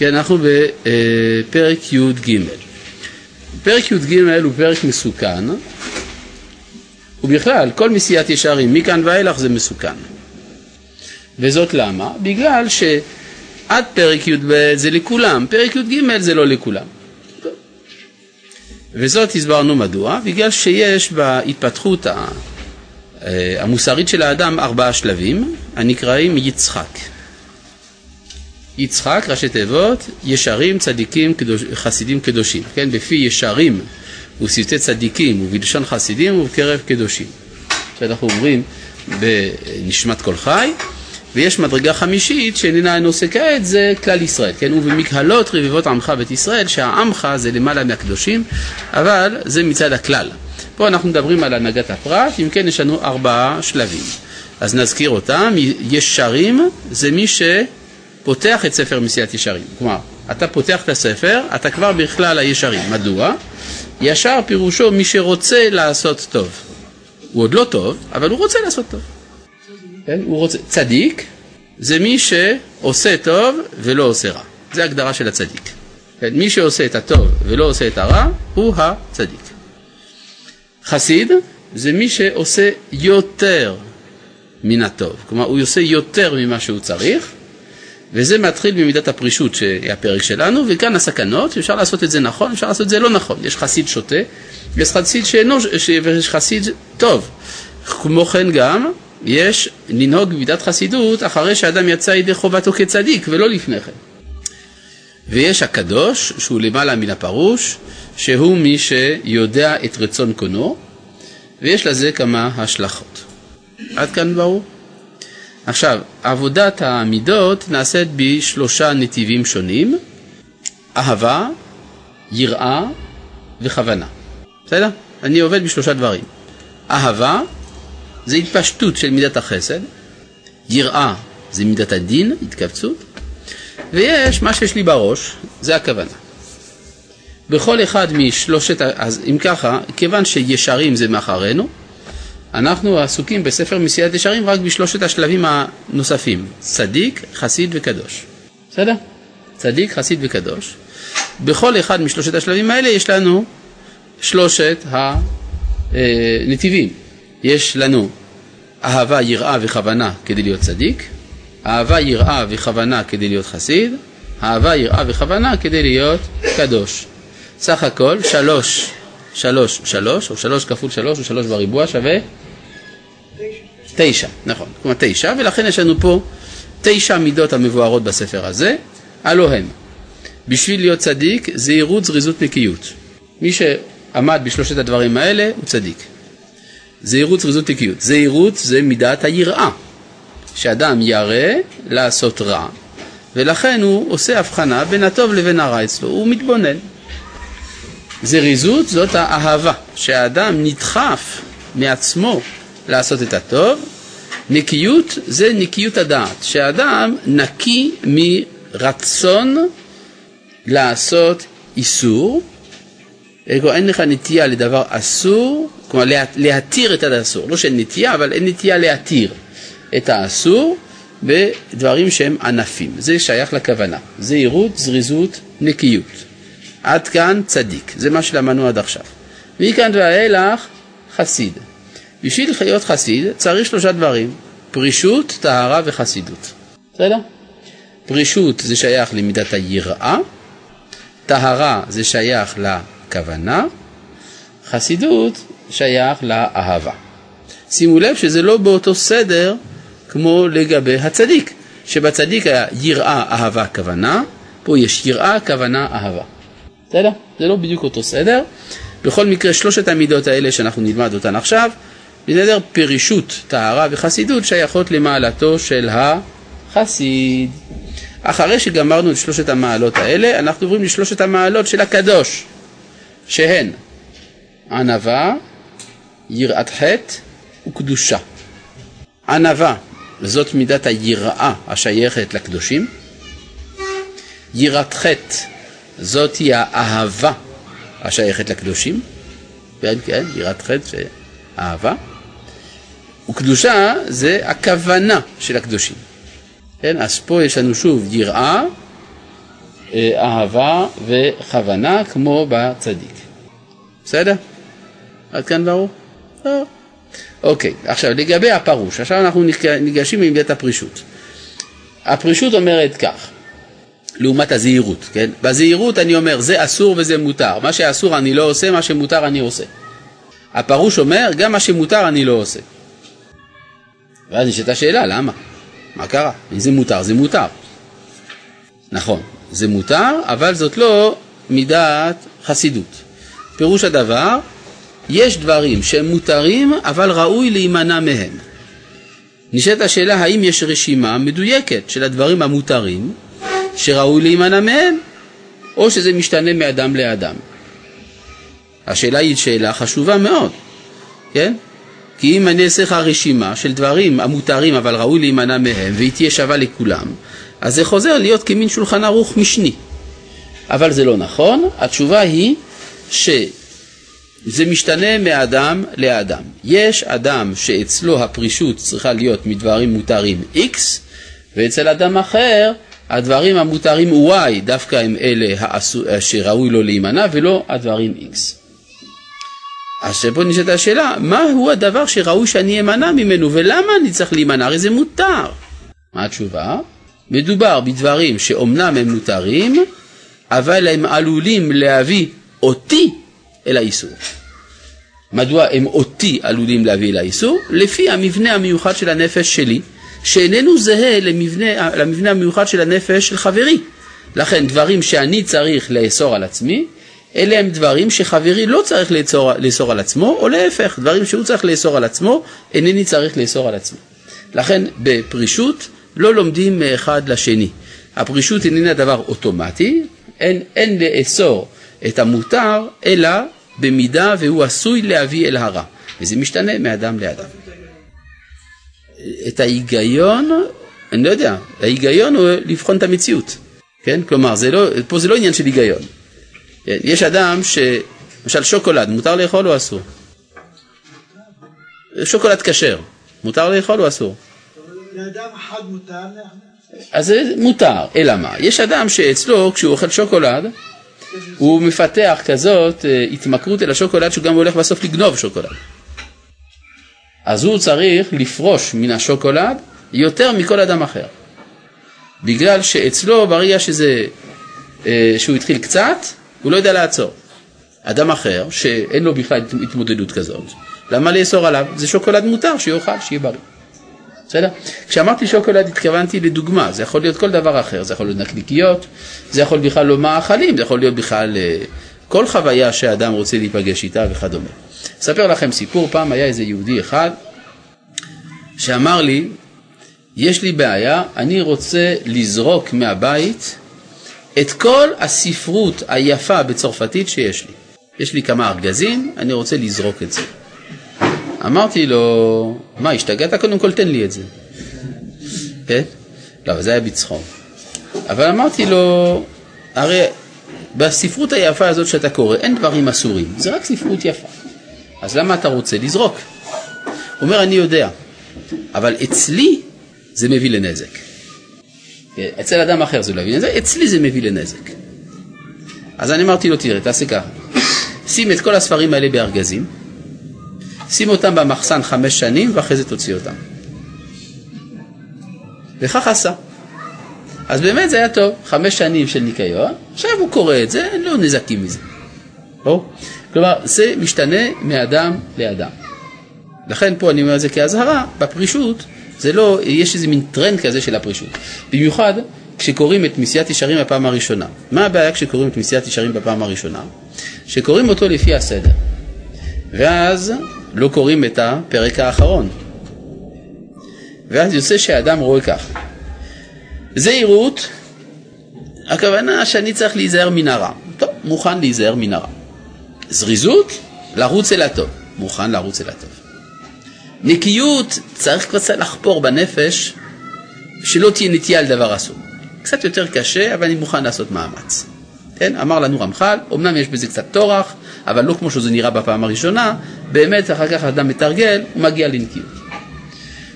כן, אנחנו בפרק י' ג'. פרק י' ג' הוא פרק מסוכן, ובכלל, כל מסילת ישרים מכאן ואילך זה מסוכן. וזאת למה? בגלל שעד פרק י' ב' זה לכולם, פרק י' ג' זה לא לכולם. וזאת הסברנו מדוע, בגלל שיש בהתפתחות המוסרית של האדם 4 שלבים, הנקראים יצחק. יצחק, ראשי תיבות, ישרים, צדיקים, חסידים, קדושים. כן, בפי ישרים ובשפתי צדיקים ובלשון חסידים ובקרב קדושים. שאנחנו אומרים בנשמת כל חי, ויש מדרגה 5 שאיננה נושא כעת, זה כלל ישראל. כן, ובמקהלות רביבות עמך בית ישראל, שהעמך זה למעלה מהקדושים, אבל זה מצד הכלל. פה אנחנו מדברים על הנהגת הפרט, אם כן יש לנו 4 שלבים. אז נזכיר אותם, ישרים זה מי ש... פותח את ספר מסילת ישרים. כלומר, אתה פותח את הספר, אתה כבר בכלל הישרים. מדוע? ישר פירושו מי שרוצה לעשות טוב. הוא עוד לא טוב, אבל הוא רוצה לעשות טוב. כן? הוא רוצה. צדיק זה מי שעושה טוב ולא עושה רע. זה הגדרה של הצדיק. כן? מי שעושה את הטוב ולא עושה את הרע, הוא הצדיק. חסיד זה מי שעושה יותר מן הטוב. כלומר, הוא עושה יותר ממה שהוא צריך, וזה מתחיל במידת הפרישות שהיא הפרק שלנו, וכאן הסכנות, אפשר לעשות את זה נכון, אפשר לעשות את זה לא נכון. יש חסיד שוטה, ויש חסיד שאינו, ויש חסיד טוב. כמו כן גם, יש לנהוג במידת חסידות, אחרי שאדם יצא ידי חובתו כצדיק, ולא לפני כן. ויש הקדוש, שהוא למעלה מן הפרוש, שהוא מי שיודע את רצון קונו, ויש לזה כמה השלכות. עד כאן ברור? עכשיו, עבודת העמידות נעשית ב3 נתיבים שונים, אהבה, יראה וכוונה. בסדר? אני עובד ב3 דברים. אהבה זה התפשטות של מידת החסד, יראה זה מידת הדין, התכווצות, ויש מה שיש לי בראש, זה הכוונה. בכל אחד מ3, אז אם ככה, כיוון שישרים זה מאחרינו, אנחנו עסוקים בספר מסילת ישרים רק ב3 השלבים הנוספים, צדיק, חסיד וקדוש. בסדר? צדיק, חסיד וקדוש. בכל אחד מ3 השלבים האלה יש לנו 3 הנתיבים. יש לנו אהבה, יראה וכוונה כדי להיות צדיק, אהבה, יראה וכוונה כדי להיות חסיד, אהבה, יראה וכוונה כדי להיות קדוש. סך הכל 3. 3 או 3 כפול 3 או 3 בריבוע שווה 9, נכון, כלומר 9, ולכן יש לנו פה 9 מידות המבוארות בספר הזה, הלא הם. בשביל להיות צדיק, זהירות, זריזות, נקיות. מי שעמד ב3 הדברים האלה הוא צדיק. זהירות, זריזות, נקיות. זהירות זה מידת היראה, שאדם ירא לעשות רע, ולכן הוא עושה הבחנה בין הטוב לבין הרע אצלו, הוא מתבונן. זריזות זאת האהבה, שהאדם נדחף מעצמו לעשות את הטוב. נקיות זה נקיות הדעת, שהאדם נקי מרצון לעשות איסור, אין לך נטייה לדבר אסור, כלומר להתיר את האסור, לא שאין נטייה, אבל אין נטייה להתיר את האסור בדברים שהם ענפים. זה שייך לכוונה, זהירות, זריזות, נקיות. עד כאן צדיק, זה מה שלמדנו עד עכשיו. מכאן ואילך חסיד. בשביל להיות חסיד צריך 3 דברים, פרישות, טהרה וחסידות. בסדר? פרישות זה שייך למידת היראה, טהרה זה שייך לכוונה, חסידות שייך לאהבה. שימו לב שזה לא באותו סדר כמו לגבי הצדיק, שבצדיק היה יראה, אהבה, כוונה, פה יש יראה, כוונה, אהבה. בסדר? זה לא בדיוק אותו סדר. בכל מקרה, 3 המידות האלה שאנחנו נלמד אותן עכשיו, בסדר, פרישות, טהרה וחסידות שייכות למעלתו של החסיד. אחרי שגמרנו את 3 המעלות האלה, אנחנו עוברים ל3 המעלות של הקדוש, שהן ענווה, יראת חטא וקדושה. ענווה, זאת מידת היראה השייכת לקדושים. יראת חטא, זאת היא האהבה השייכת לקדושים. כן, כן, יראת חטא זה אהבה. וקדושה זה הכוונה של הקדושים. כן, אז פה יש לנו שוב יראה, אהבה וכוונה כמו בצדיק. בסדר? עד כאן ברור? לא. אוקיי, עכשיו לגבי הפרוש, עכשיו אנחנו ניגשים עם בית הפרישות. הפרישות אומרת כך, לעומת הזהירות, כן? בזהירות אני אומר, זה אסור וזה מותר. מה שאסור אני לא עושה, מה שמותר אני עושה. הפרוש אומר, גם מה שמותר אני לא עושה. ואז נשאלת השאלה, למה? מה קרה? אם זה מותר, זה מותר. נכון, זה מותר, אבל זאת לא מידת חסידות. פירוש הדבר, יש דברים שהם מותרים, אבל ראוי להימנע מהם. נשאלת השאלה, האם יש רשימה מדויקת של הדברים המותרים, שראוי להימנע מהם, או שזה משתנה מאדם לאדם. השאלה היא שאלה חשובה מאוד, כן? כי אם אני אעשה לך רשימה של דברים המותרים אבל ראוי להימנע מהם והיא תהיה שווה לכולם, אז זה חוזר להיות כמין שולחן ערוך משני. אבל זה לא נכון, התשובה היא שזה משתנה מאדם לאדם. יש אדם שאצלו הפרישות צריכה להיות מדברים מותרים X, ואצל אדם אחר הדברים המותרים Y דווקא הם אלה שראוי לו להימנע ולא הדברים X. אז שפה נשאלת השאלה, מהו הדבר שראוי שאני אמנע ממנו, ולמה אני צריך להימנע? הרי זה מותר. מה התשובה? מדובר בדברים שאומנם הם מותרים, אבל הם עלולים להביא אותי אל האיסור. מדוע הם אותי עלולים להביא אל האיסור? לפי המבנה המיוחד של הנפש שלי, שאיננו זהה למבנה המיוחד של הנפש של חברי. לכן דברים שאני צריך לאסור על עצמי, אלה הם דברים שחברי לא צריך לאסור על עצמו, או להפך, דברים שהוא צריך לאסור על עצמו, אינני צריך לאסור על עצמו. לכן בפרישות לא לומדים מאחד לשני. הפרישות איננה דבר אוטומטי, אין לאסור את המותר, אלא במידה והוא עשוי להביא אל הרע. וזה משתנה מאדם לאדם. את ההיגיון, אני לא יודע, ההיגיון הוא לבחון את המציאות. כן? כלומר, פה זה לא עניין של היגיון. יש אדם למשל שוקולד, מותר לאכול או אסור? שוקולד כשר, מותר לאכול או אסור? לאדם אחד מותר. אז זה מותר, אלא מה? יש אדם שאצלו, כשהוא אוכל שוקולד, הוא מפתח כזאת התמכרות אל השוקולד, שהוא גם הולך בסוף לגנוב שוקולד. אז הוא צריך לפרוש מן השוקולד יותר מכל אדם אחר. בגלל שאצלו, ברגע שהוא התחיל קצת, הוא לא יודע לעצור. אדם אחר, שאין לו בכלל התמודדות כזאת, למה לאסור עליו? זה שוקולד מותר, שיאכל, שיהיה בריא. בסדר? כשאמרתי שוקולד, התכוונתי לדוגמה. זה יכול להיות כל דבר אחר. זה יכול להיות נקניקיות, זה יכול בכלל לא מאכלים, זה יכול להיות בכלל כל חוויה שהאדם רוצה להיפגש איתה וכדומה. אספר לכם סיפור. פעם היה איזה יהודי אחד שאמר לי, יש לי בעיה, אני רוצה לזרוק מהבית את כל הספרות היפה בצרפתית שיש לי. יש לי כמה ארגזים, אני רוצה לזרוק את זה. אמרתי לו, מה, השתגעת? קודם כל תן לי את זה. כן? לא, זה היה בצחוק. אבל אמרתי לו, הרי בספרות היפה הזאת שאתה קורא, אין דברים אסורים, זה רק ספרות יפה. אז למה אתה רוצה לזרוק? הוא אומר, אני יודע, אבל אצלי זה מביא לנזק. אצל אדם אחר זה לא מביא לנזק, אצלי זה מביא לנזק. אז אני אמרתי לו, תראה, תעשה ככה. שים את כל הספרים האלה בארגזים, שים אותם במחסן 5 שנים, ואחרי זה תוציא אותם. וכך עשה. אז באמת זה היה טוב, 5 שנים של ניקיון, עכשיו הוא קורא את זה, לא נזקים מזה. בואו. כלומר, זה משתנה מאדם לאדם. לכן פה אני אומר את זה כהזהרה, בפרישות, זה לא, יש איזה מין טרנד כזה של הפרישות. במיוחד כשקוראים את מסילת ישרים בפעם הראשונה. מה הבעיה כשקוראים את מסילת ישרים בפעם הראשונה? שקוראים אותו לפי הסדר. ואז לא קוראים את הפרק האחרון. ואז יוצא שהאדם רואה כך. זהירות, הכוונה שאני צריך להיזהר מן הרע. טוב, מוכן להיזהר מן הרע. זריזות, לרוץ אל הטוב. מוכן לרוץ אל הטוב. נקיות, צריך קצת לחפור בנפש, שלא תהיה נטייה על דבר אסור. קצת יותר קשה, אבל אני מוכן לעשות מאמץ. כן? אמר לנו רמחל, אמנם יש בזה קצת תורח, אבל לא כמו שזה נראה בפעם הראשונה, באמת אחר כך אדם מתרגל, הוא מגיע לנקיות.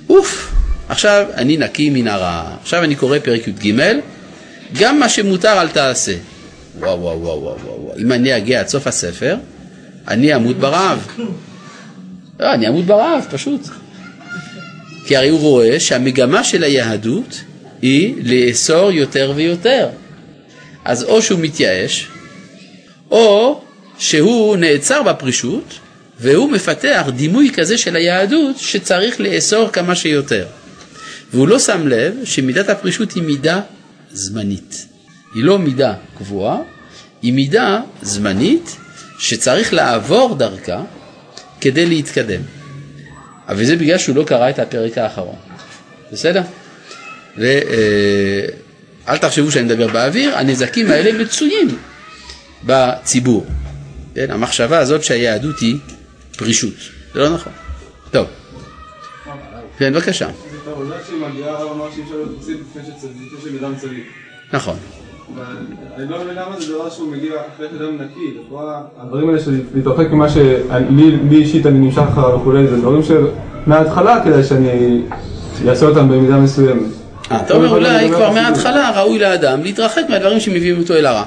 אוף, עכשיו אני נקי מן הרע. עכשיו אני קורא פרק י' ג' גם מה שמותר אל תעשה. וואו וואו וואו וואו וואו. אם אני אגיע עד סוף הספר, אני אמות ברעב. לא, אני אמות ברעב, פשוט. כי הרי הוא רואה שהמגמה של היהדות היא לאסור יותר ויותר. אז או שהוא מתייאש, או שהוא נעצר בפרישות, והוא מפתח דימוי כזה של היהדות שצריך לאסור כמה שיותר. והוא לא שם לב שמידת הפרישות היא מידה זמנית. היא לא מידה קבועה, היא מידה זמנית שצריך לעבור דרכה כדי להתקדם. אבל זה בגלל שהוא לא קרא את הפרק האחרון. בסדר? ואל תחשבו שאני מדבר באוויר, הנזקים האלה מצויים בציבור. כן? המחשבה הזאת שהיהדות היא פרישות. זה לא נכון. טוב. כן, בבקשה. אתה עולה שמגיעה הרעונות שאי אפשר להיות פרוסית לפני שצדיק של אדם צדיק. נכון. אני לא יודע למה זה דבר שהוא מגיע אחרי אדם נקי. הדברים האלה של להתרחק ממה שלי אישית אני נמשך אחריו וכולי, זה דברים שמההתחלה כדי שאני אעשה אותם במידה מסוימת. אתה אומר אולי כבר מההתחלה ראוי לאדם להתרחק מהדברים שמביאים אותו אל הרע.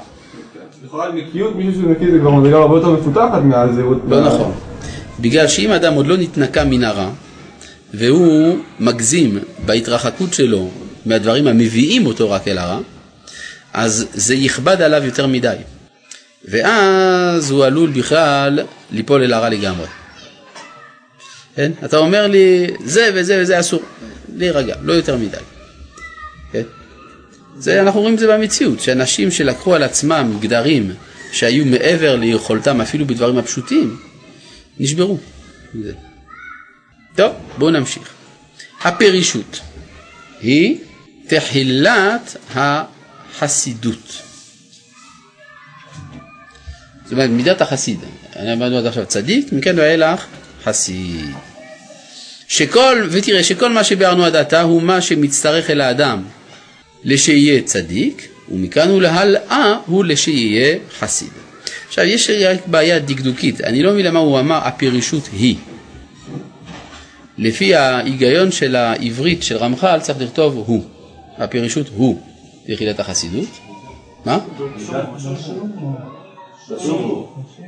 לכאורה נקיות, מישהו שנקי זה כבר מדרגה הרבה יותר מפותחת מהזהות. לא נכון. בגלל שאם אדם עוד לא נתנקה מן הרע, והוא מגזים בהתרחקות שלו מהדברים המביאים אותו רק אל הרע, אז זה יכבד עליו יותר מדי. ואז הוא עלול בכלל ליפול אל הרע לגמרי. כן? אתה אומר לי, זה וזה וזה אסור. להירגע, לא יותר מדי. כן? זה, אנחנו רואים את זה במציאות, שאנשים שלקחו על עצמם גדרים שהיו מעבר ליכולתם אפילו בדברים הפשוטים, נשברו. זה. טוב, בואו נמשיך. הפרישות היא תחילת החסידות. זאת אומרת, מידת החסיד. אני אמרנו עד עכשיו צדיק, מכאן ואילך חסיד. ותראה שכל מה שביארנו עד עתה הוא מה שמצטרך אל האדם לשיהיה צדיק, ומכאן ולהלאה הוא לשיהיה חסיד. עכשיו, יש רק בעיה דקדוקית. אני לא מבין למה הוא אמר, הפרישות היא. לפי ההיגיון של העברית של רמחל צריך לכתוב הוא. הפרישות הוא יחידת החסידות. מה?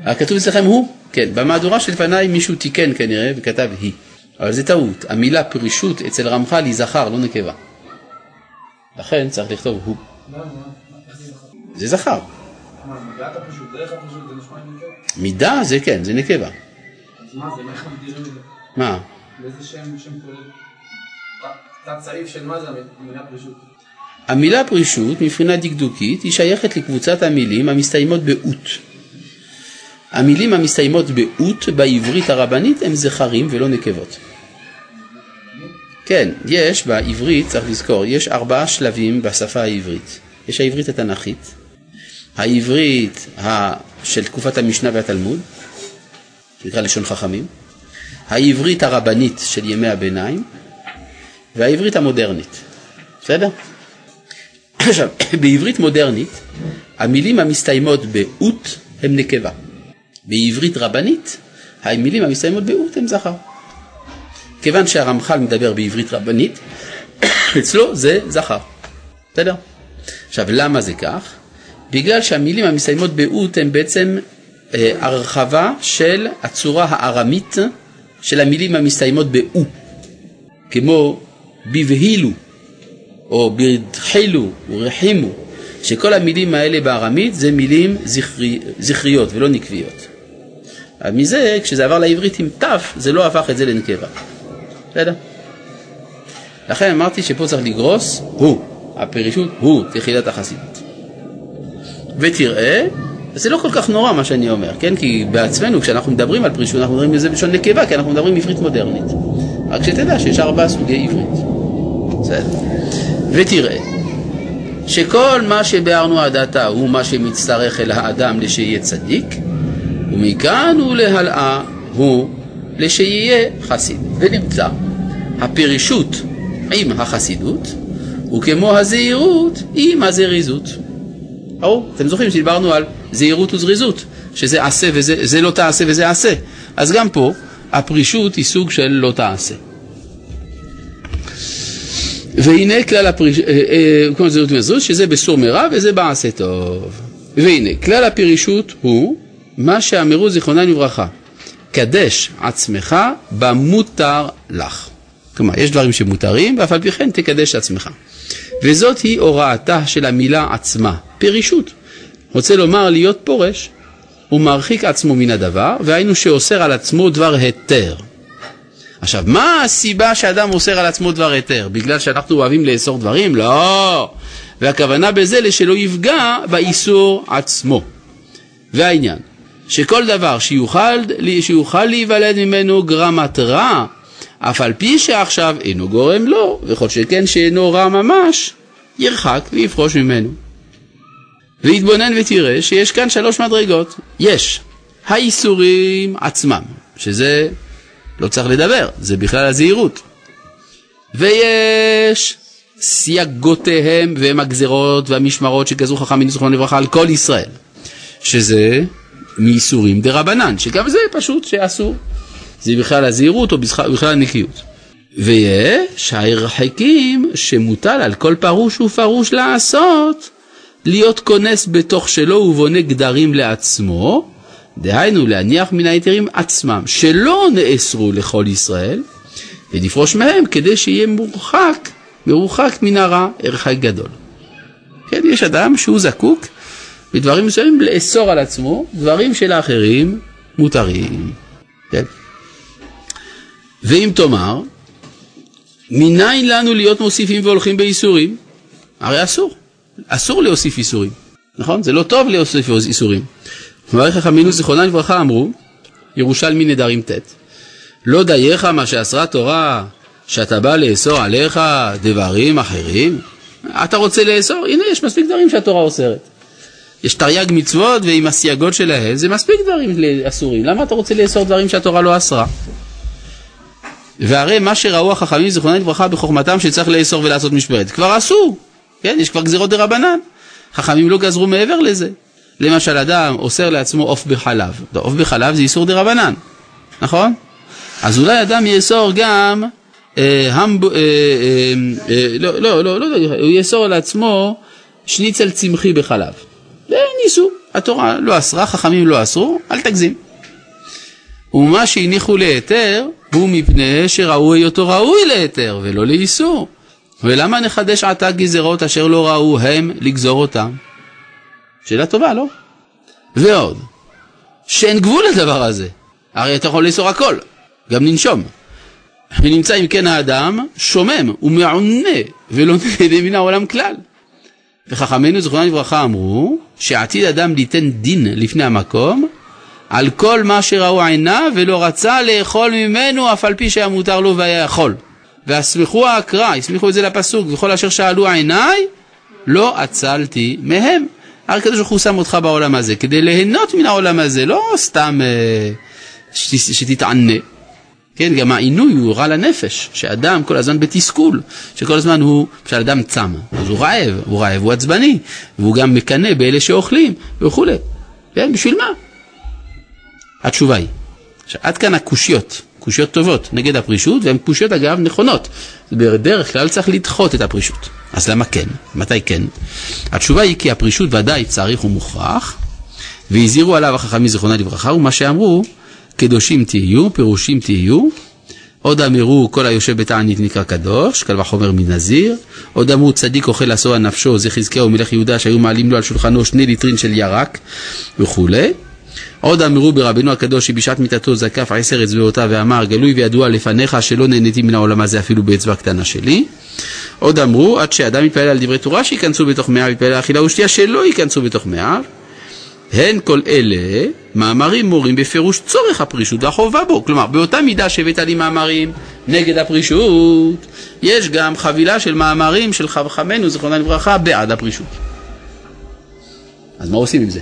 הכתוב אצלכם הוא? כן, במהדורה שלפניי מישהו תיקן כנראה וכתב היא. אבל זה טעות. המילה פרישות אצל רמחל היא זכר, לא נקבה. לכן צריך לכתוב הוא. זה זכר. מידה זה כן, זה נקבה. מה? באיזה שם כולל? תת סעיף של מה זה המילה פרישות? המילה פרישות, מבחינה דקדוקית, היא שייכת לקבוצת המילים המסתיימות באות. המילים המסתיימות באות בעברית הרבנית הם זכרים ולא נקבות. כן, יש בעברית, צריך לזכור, יש 4 שלבים בשפה העברית. יש העברית התנ"כית, העברית של תקופת המשנה והתלמוד, שנקרא לשון חכמים, העברית הרבנית של ימי הביניים, והעברית המודרנית. בסדר? עכשיו, בעברית מודרנית, המילים המסתיימות באות הם נקבה. בעברית רבנית, המילים המסתיימות באות הם זכר. כיוון שהרמח"ל מדבר בעברית רבנית, אצלו זה זכר. בסדר? עכשיו, למה זה כך? בגלל שהמילים המסתיימות באות הם בעצם הרחבה של הצורה הארמית של המילים המסתיימות באו, כמו בבהילו או בדחילו ורחימו, שכל המילים האלה בארמית זה מילים זכריות ולא נקביות. אבל מזה, כשזה עבר לעברית עם תף, זה לא הפך את זה לנקבה. בסדר? לכן אמרתי שפה צריך לגרוס הוא, הפרישות הוא תחילת החסידות. ותראה, זה לא כל כך נורא מה שאני אומר, כן? כי בעצמנו, כשאנחנו מדברים על פרישות, אנחנו מדברים בזה בשון נקבה, כי אנחנו מדברים עברית מודרנית. רק שתדע שיש 4 סוגי עברית. בסדר. ותראה, שכל מה שבארנו עד עתה הוא מה שמצטרך אל האדם לשיהיה צדיק, ומכאן ולהלאה הוא לשיהיה חסיד. ונמצא, הפרישות עם החסידות, וכמו הזהירות עם הזריזות. או, אתם זוכרים שדיברנו על זהירות וזריזות, שזה עשה וזה לא תעשה וזה עשה. אז גם פה, הפרישות היא סוג של לא תעשה. והנה כלל זהות מזוז, שזה בסור מרע וזה בעשה טוב. והנה, כלל הפרישות הוא מה שאמרו זיכרונן וברכה, קדש עצמך במותר לך. כלומר, יש דברים שמותרים, ואף על פי כן תקדש עצמך. וזאת היא הוראתה של המילה עצמה, פרישות. רוצה לומר להיות פורש, הוא מרחיק עצמו מן הדבר, והיינו שאוסר על עצמו דבר היתר. עכשיו, מה הסיבה שאדם אוסר על עצמו דבר היתר? בגלל שאנחנו אוהבים לאסור דברים? לא. והכוונה בזה לשלא יפגע באיסור עצמו. והעניין, שכל דבר שיוכל להיוולד ממנו גרמת רע, אף על פי שעכשיו אינו גורם לו, וכל שכן שאינו רע ממש, ירחק ויפרוש ממנו. והתבונן ותראה שיש כאן שלוש מדרגות. יש האיסורים עצמם, שזה לא צריך לדבר, זה בכלל הזהירות. ויש סייגותיהם והם הגזרות והמשמרות שגזרו חכמים זיכרונם לברכה על כל ישראל, שזה מאיסורים דרבנן, שגם זה פשוט שאסור, זה בכלל הזהירות או בכלל הנקיות. ויש ההרחקים שמוטל על כל פרוש ופרוש לעשות, להיות כונס בתוך שלו ובונה גדרים לעצמו, דהיינו להניח מן היתרים עצמם שלא נאסרו לכל ישראל, ולפרוש מהם כדי שיהיה מרוחק מן הרע, הרחק גדול. כן, יש אדם שהוא זקוק בדברים מסוימים לאסור על עצמו דברים של האחרים מותרים. כן. ואם תאמר, מניין לנו להיות מוסיפים והולכים באיסורים? הרי אסור להוסיף איסורים, נכון? זה לא טוב להוסיף איסורים. מברך חכמינו זיכרונם לברכה אמרו, ירושלמי נדרים ט', לא דייך מה שאסרה תורה, שאתה בא לאסור עליך דברים אחרים. אתה רוצה לאסור? הנה, יש מספיק דברים שהתורה אוסרת. יש תרי"ג מצוות, ועם הסייגות שלהם זה מספיק דברים אסורים. למה אתה רוצה לאסור דברים שהתורה לא אסרה? והרי מה שראו החכמים זיכרונם לברכה בחוכמתם שצריך לאסור ולעשות משמרת, כבר אסור. כן, יש כבר גזירות דרבנן. חכמים לא גזרו מעבר לזה. למשל, אדם אוסר לעצמו עוף בחלב. עוף בחלב זה איסור דרבנן, נכון? אז אולי אדם יאסור גם הוא יאסור לעצמו שניצל צמחי בחלב. ניסו, התורה לא אסרה, חכמים לא אסרו, אל תגזים. ומה שהניחו להיתר הוא מפני שראו היותו ראוי להיתר ולא לאיסור. ולמה נחדש עתה גזרות אשר לא ראו הם לגזור אותם? שאלה טובה, לא? ועוד, שאין גבול לדבר הזה. הרי אתה יכול לאסור הכל, גם לנשום. ונמצא אם כן האדם שומם ומעונה ולא נהנה מן העולם כלל. וחכמינו זיכרונם לברכה אמרו שעתיד אדם ליתן דין לפני המקום על כל מה שראו עיניו ולא רצה לאכול ממנו אף על פי שהיה מותר לו והיה יכול. והסמיכו ההקרא, הסמיכו את זה לפסוק, וכל אשר שאלו עיניי, לא עצלתי מהם. הרי הקדוש ברוך הוא שם אותך בעולם הזה, כדי ליהנות מן העולם הזה, לא סתם שתתענה. כן, גם העינוי הוא רע לנפש, שאדם כל הזמן בתסכול, שכל הזמן הוא, כשאדם צם, אז הוא רעב, הוא עצבני, והוא גם מקנה באלה שאוכלים, וכו'. כן, בשביל מה? התשובה היא, עד כאן הקושיות, קושיות טובות נגד הפרישות, והן קושיות אגב נכונות. בדרך כלל צריך לדחות את הפרישות. אז למה כן? מתי כן? התשובה היא כי הפרישות ודאי צריך ומוכרח, והזהירו עליו החכמים זיכרונם לברכה, ומה שאמרו, קדושים תהיו, פירושים תהיו, עוד אמרו כל היושב בתענית נקרא קדוש, קל וחומר מנזיר, עוד אמרו צדיק אוכל עשו על נפשו, זה חזקיהו מלך יהודה שהיו מעלים לו על שולחנו 2 ליטרים של ירק וכולי. עוד אמרו ברבנו הקדוש שבשעת מיתתו זקף 10 אצבעותיו ואמר גלוי וידוע לפניך שלא נהניתי מן העולם הזה אפילו באצבע קטנה שלי. עוד אמרו עד שאדם יתפלל על דברי תורה שיכנסו בתוך מאיו, יתפלל על אכילה ושתייה שלא יכנסו בתוך מאיו. הן כל אלה מאמרים מורים בפירוש צורך הפרישות והחובה בו. כלומר, באותה מידה שהבאת לי מאמרים נגד הפרישות, יש גם חבילה של מאמרים של חכמינו זיכרונם לברכה בעד הפרישות. אז מה עושים עם זה?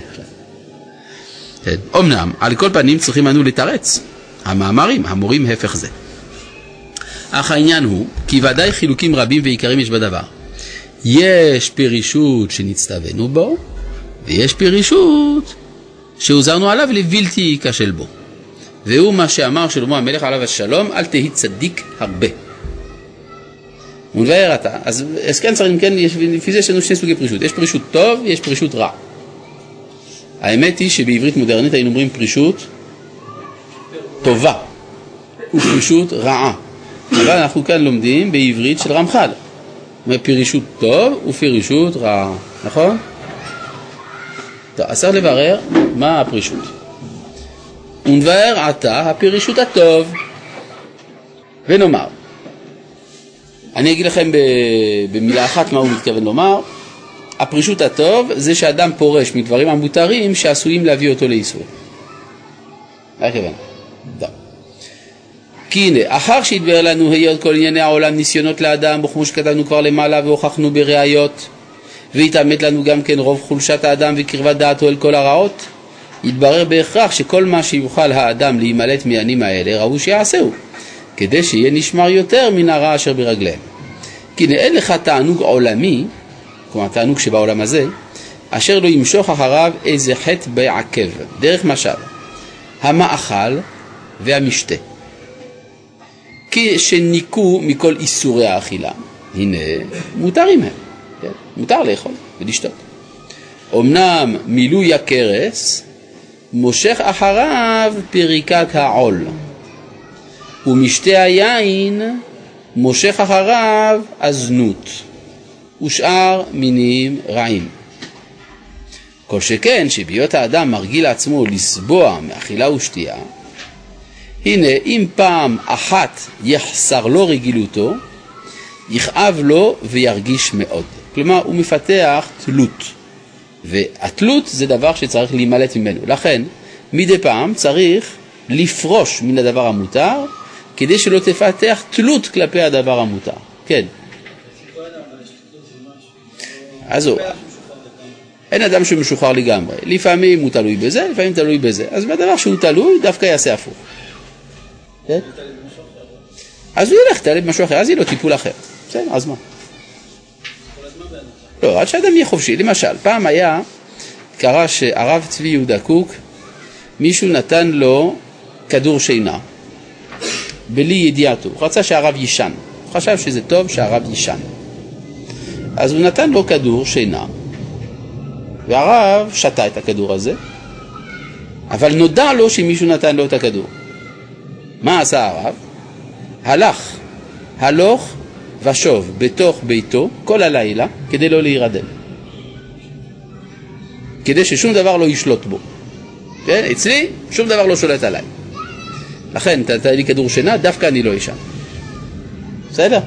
אמנם, על כל פנים צריכים אנו לתרץ המאמרים, המורים הפך זה. אך העניין הוא כי ודאי חילוקים רבים ועיקרים יש בדבר. יש פירישות שנצטווינו בו, ויש פירישות שהוזרנו עליו לבלתי כשל בו. והוא מה שאמר שלמה המלך עליו השלום, אל תהי צדיק הרבה. הוא לא הראתה. אז כן צריך, כן, לפי זה יש לנו שני סוגי פרישות. יש פרישות טוב, יש פרישות רע. האמת היא שבעברית מודרנית היינו אומרים פרישות טובה ופרישות רעה. אבל אנחנו כאן לומדים בעברית של רמחל. פרישות טוב ופרישות רעה. נכון? טוב, אז צריך לברר מה הפרישות. ונברר עתה הפרישות הטוב. ונאמר, אני אגיד לכם במילה אחת מה הוא מתכוון לומר. הפרישות הטוב זה שאדם פורש מדברים המותרים שעשויים להביא אותו לאיסור. מה הכוונה? טוב. כי הנה, אחר שהתברר לנו היות כל ענייני העולם ניסיונות לאדם, וכמו שכתבנו כבר למעלה והוכחנו בראיות, והתאמת לנו גם כן רוב חולשת האדם וקרבת דעתו אל כל הרעות, התברר בהכרח שכל מה שיוכל האדם להימלט מענים האלה ראו שיעשהו, כדי שיהיה נשמר יותר מן הרע אשר ברגליהם. כי נאין לך תענוג עולמי, כלומר תענוג שבעולם הזה, אשר לא ימשוך אחריו איזה חטא בעקב, דרך משל, המאכל והמשתה. כי שניקו מכל איסורי האכילה, הנה מותרים הם, כן? מותר לאכול ולשתות. אמנם מילוי הכרס מושך אחריו פריקת העול, ומשתי היין מושך אחריו הזנות, ושאר מינים רעים. כל שכן שביות האדם מרגיל עצמו לסבוע מאכילה ושתייה, הנה אם פעם אחת יחסר לו רגילותו, יכאב לו וירגיש מאוד. כלומר הוא מפתח תלות, והתלות זה דבר שצריך להימלט ממנו. לכן מדי פעם צריך לפרוש מן הדבר המותר, כדי שלא תפתח תלות כלפי הדבר המותר. כן. אז אין אדם שמשוחרר לגמרי. לפעמים הוא תלוי בזה, לפעמים תלוי בזה. אז בדבר שהוא תלוי, דווקא יעשה הפוך. כן? אז הוא ילך תלב משהו אחר, אז יהיה לו טיפול אחר. בסדר, אז מה? לא, עד שאדם יהיה חופשי. למשל, פעם היה, קרה שהרב צבי יהודה קוק, מישהו נתן לו כדור שינה. בלי ידיעתו. הוא רצה שהרב ישן. הוא חשב שזה טוב שהרב ישן. אז הוא נתן לו כדור שינה. והרב שתה את הכדור הזה. אבל נודע לו שמישהו נתן לו את הכדור. מה עשה הרב? הלוך ושוב בתוך ביתו כל הלילה כדי לא להירדם. כדי ששום דבר לא ישלוט בו. כן? אצלי שום דבר לא שולט עליי. לכן, תתן לי כדור שינה, דווקא אני לא ישן. בסדר?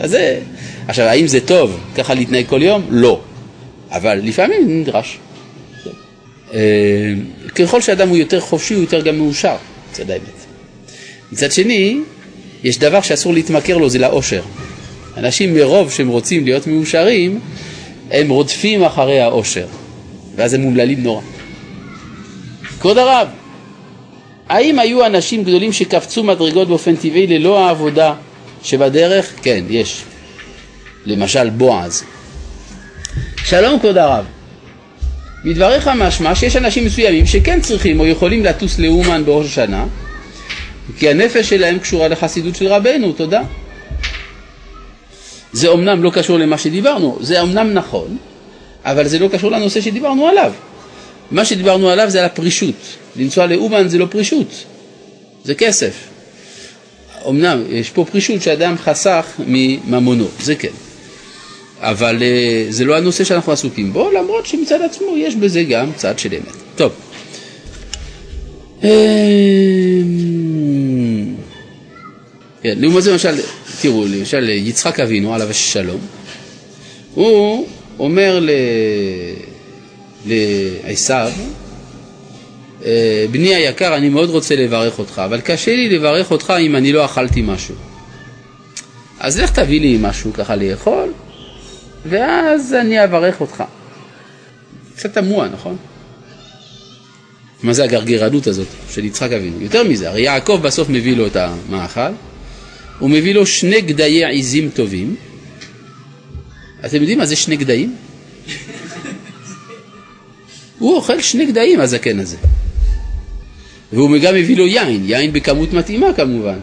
אז זה... עכשיו, האם זה טוב ככה להתנהג כל יום? לא. אבל לפעמים נדרש. ככל שאדם הוא יותר חופשי, הוא יותר גם מאושר. זה די באמת. מצד שני, יש דבר שאסור להתמכר לו, זה לאושר. אנשים מרוב שהם רוצים להיות מאושרים, הם רודפים אחרי האושר. ואז הם מומללים נורא. כבוד הרב, האם היו אנשים גדולים שקפצו מדרגות באופן טבעי ללא העבודה שבדרך? כן, יש. למשל בועז. שלום כבוד הרב. מדבריך משמע שיש אנשים מסוימים שכן צריכים או יכולים לטוס לאומן בראש השנה, כי הנפש שלהם קשורה לחסידות של רבנו, תודה. זה אומנם לא קשור למה שדיברנו, זה אומנם נכון, אבל זה לא קשור לנושא שדיברנו עליו. מה שדיברנו עליו זה על הפרישות. לנסוע לאומן זה לא פרישות, זה כסף. אמנם יש פה פרישות שאדם חסך מממונו, זה כן. אבל זה לא הנושא שאנחנו עסוקים בו, למרות שמצד עצמו יש בזה גם צד של אמת. טוב. לעומת זה למשל, תראו, למשל יצחק אבינו עליו השלום, הוא אומר לעשיו, בני היקר, אני מאוד רוצה לברך אותך, אבל קשה לי לברך אותך אם אני לא אכלתי משהו. אז לך תביא לי משהו ככה לאכול, ואז אני אברך אותך. קצת תמוה, נכון? מה זה הגרגרנות הזאת של יצחק אבינו? יותר מזה, הרי יעקב בסוף מביא לו את המאכל, הוא מביא לו שני גדיי עיזים טובים. אתם יודעים מה זה שני גדיים? הוא אוכל שני גדיים, הזקן הזה. והוא גם הביא לו יין, יין בכמות מתאימה כמובן.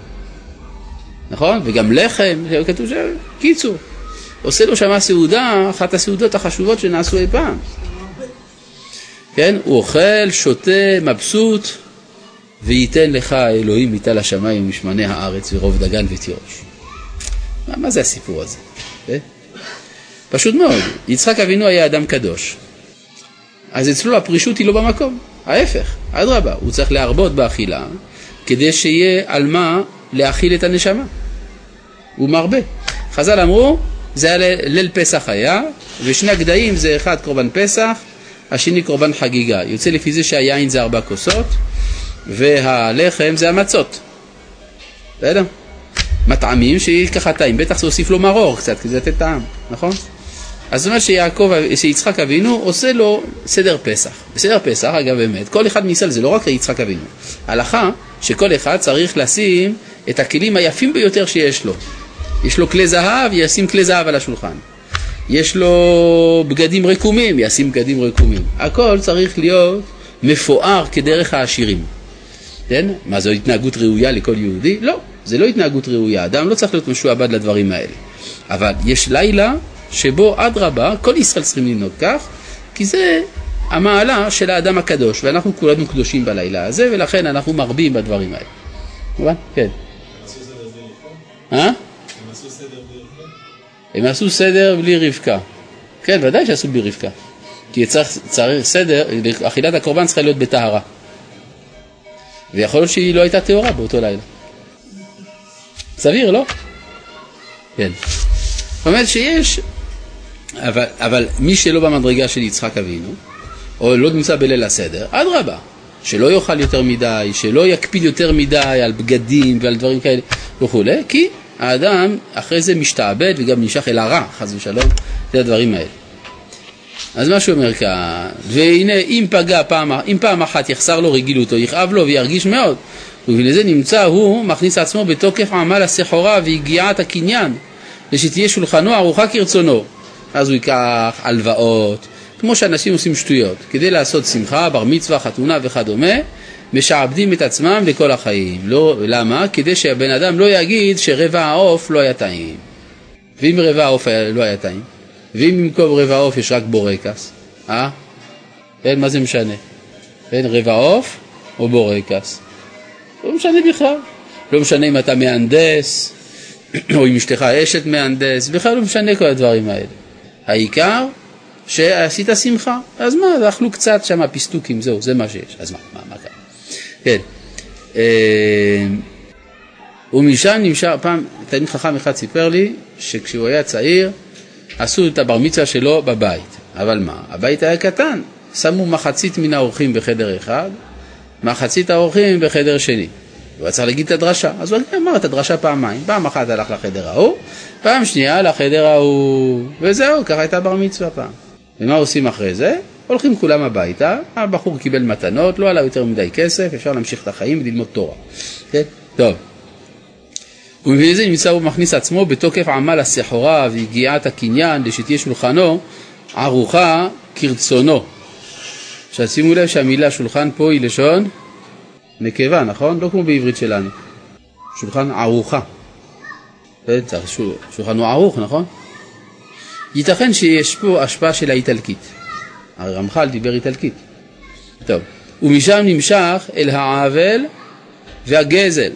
נכון? וגם לחם, כתוב שם, קיצור. עושה לו שמה סעודה, אחת הסעודות החשובות שנעשו אי פעם. כן? הוא אוכל, שותה, מבסוט, וייתן לך אלוהים מיטה לשמיים ומשמני הארץ ורוב דגן ותירוש. מה זה הסיפור הזה? כן? פשוט מאוד. יצחק אבינו היה אדם קדוש. אז אצלו הפרישות היא לא במקום. ההפך, אדרבה, הוא צריך להרבות באכילה, כדי שיהיה על מה להאכיל את הנשמה. הוא מרבה. חז"ל אמרו, זה היה ליל פסח היה, ושני הגדיים זה אחד קורבן פסח, השני קורבן חגיגה. יוצא לפי זה שהיין זה 4 כוסות, והלחם זה המצות. בסדר? מטעמים שיהיה ככה טעים. בטח זה הוסיף לו מרור קצת, כדי לתת טעם, נכון? אז זאת אומרת שיצחק אבינו עושה לו סדר פסח. בסדר פסח, אגב באמת, כל אחד מישראל, זה לא רק ליצחק אבינו. הלכה שכל אחד צריך לשים את הכלים היפים ביותר שיש לו. יש לו כלי זהב, ישים כלי זהב על השולחן. יש לו בגדים רקומים, ישים בגדים רקומים. הכל צריך להיות מפואר כדרך העשירים. כן? מה, זו התנהגות ראויה לכל יהודי? לא, זה לא התנהגות ראויה. אדם לא צריך להיות משועבד לדברים האלה. אבל יש לילה שבו עד רבה, כל ישראל צריכים לנהוג כך, כי זה המעלה של האדם הקדוש, ואנחנו כולנו קדושים בלילה הזה, ולכן אנחנו מרבים בדברים האלה. מובן? כן. הם עשו סדר בלי רבקה? אה? הם עשו סדר בלי רבקה? הם עשו סדר בלי רבקה. כן, ודאי שעשו בלי רבקה. כי צריך סדר, אכילת הקורבן צריכה להיות בטהרה. ויכול להיות שהיא לא הייתה טהורה באותו לילה. סביר, לא? כן. זאת אומרת שיש... אבל מי שלא במדרגה של יצחק אבינו, או לא נמצא בליל הסדר, עד רבה, שלא יאכל יותר מדי, שלא יקפיד יותר מדי על בגדים ועל דברים כאלה וכו', כי האדם אחרי זה משתעבד וגם נשך אל הרע, חס ושלום, זה הדברים האלה. אז מה שהוא אומר כאן, והנה אם פגע פעם אחת יחסר לו רגילות או יכאב לו וירגיש מאוד, ובלזה נמצא הוא מכניס עצמו בתוקף עמל הסחורה והגיעת הקניין, ושתהיה שולחנו ארוחה כרצונו. אז הוא ייקח הלוואות, כמו שאנשים עושים שטויות, כדי לעשות שמחה, בר מצווה, חתונה וכדומה, משעבדים את עצמם לכל החיים. לא, למה? כדי שהבן אדם לא יגיד שרבע העוף לא היה טעים. ואם רבע העוף לא היה טעים? ואם במקום רבע העוף יש רק בורקס? אה? אין, מה זה משנה? אין רבע העוף או בורקס? לא משנה בכלל. לא משנה אם אתה מהנדס, או אם אשתך אשת מהנדס, בכלל לא משנה כל הדברים האלה. העיקר שעשית שמחה, אז מה, אכלו קצת שם פיסטוקים, זהו, זה מה שיש, אז מה כאן? כן, ומשם נמשך, פעם, תלמיד חכם אחד סיפר לי, שכשהוא היה צעיר, עשו את הבר מצווה שלו בבית, אבל מה, הבית היה קטן, שמו מחצית מן האורחים בחדר אחד, מחצית האורחים בחדר שני. הוא היה צריך להגיד את הדרשה, אז הוא אמר את הדרשה פעמיים, פעם אחת הלך לחדר ההוא, פעם שנייה לחדר ההוא, וזהו, ככה הייתה בר מצווה פעם. ומה עושים אחרי זה? הולכים כולם הביתה, הבחור קיבל מתנות, לא עלה יותר מדי כסף, אפשר להמשיך את החיים וללמוד תורה. כן? טוב. ובגלל זה נמצא הוא מכניס עצמו בתוקף עמל הסחורה והגיעת הקניין, לשתהיה שולחנו, ערוכה כרצונו. עכשיו שימו לב שהמילה שולחן פה היא לשון... נקבה, נכון? לא כמו בעברית שלנו. שולחן ערוכה. שולחן הוא ערוך, נכון? ייתכן שיש פה השפעה של האיטלקית. הרמחל דיבר איטלקית. טוב. ומשם נמשך אל העבל והגזל.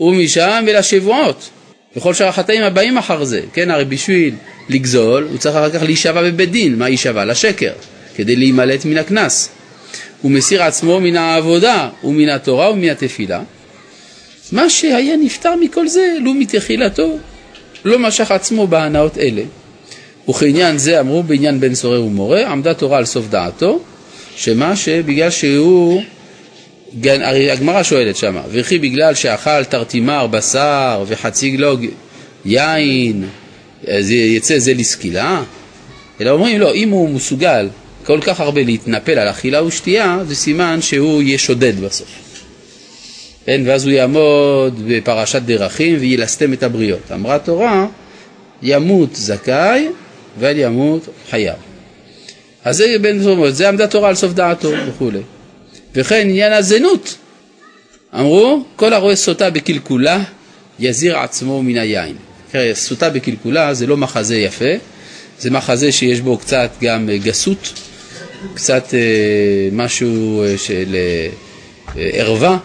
ומשם אל השבועות. וכל שאר החטאים הבאים אחר זה. כן, הרי בשביל לגזול, הוא צריך אחר כך להישבע בבית דין. מה להישבע? לשקר. כדי להימלט מן הכנס. הוא מסיר עצמו מן העבודה ומן התורה ומן התפילה. מה שהיה נפטר מכל זה, לא מתחילתו, לא משך עצמו בהנאות אלה. וכעניין זה אמרו בעניין בן סורר ומורה, עמדה תורה על סוף דעתו, שמה שבגלל שהוא, הגמרא שואלת שמה, וכי בגלל שאכל תרתימר בשר וחצי גלוג יין, זה יצא זה לסקילה? אלא אומרים לא, אם הוא מסוגל, כל כך הרבה להתנפל על אכילה ושתייה, זה סימן שהוא יהיה שודד בסוף. כן, ואז הוא יעמוד בפרשת דרכים וילסתם את הבריות. אמרה תורה, ימות זכאי ואל ימות חייב. אז זה בין זאת, זה עמדה תורה על סוף דעתו וכו'. וכן עניין הזנות. אמרו, כל הרואה סוטה בקלקולה יזיר עצמו מן היין. סוטה בקלקולה זה לא מחזה יפה, זה מחזה שיש בו קצת גם גסות, קצת משהו של ערווה,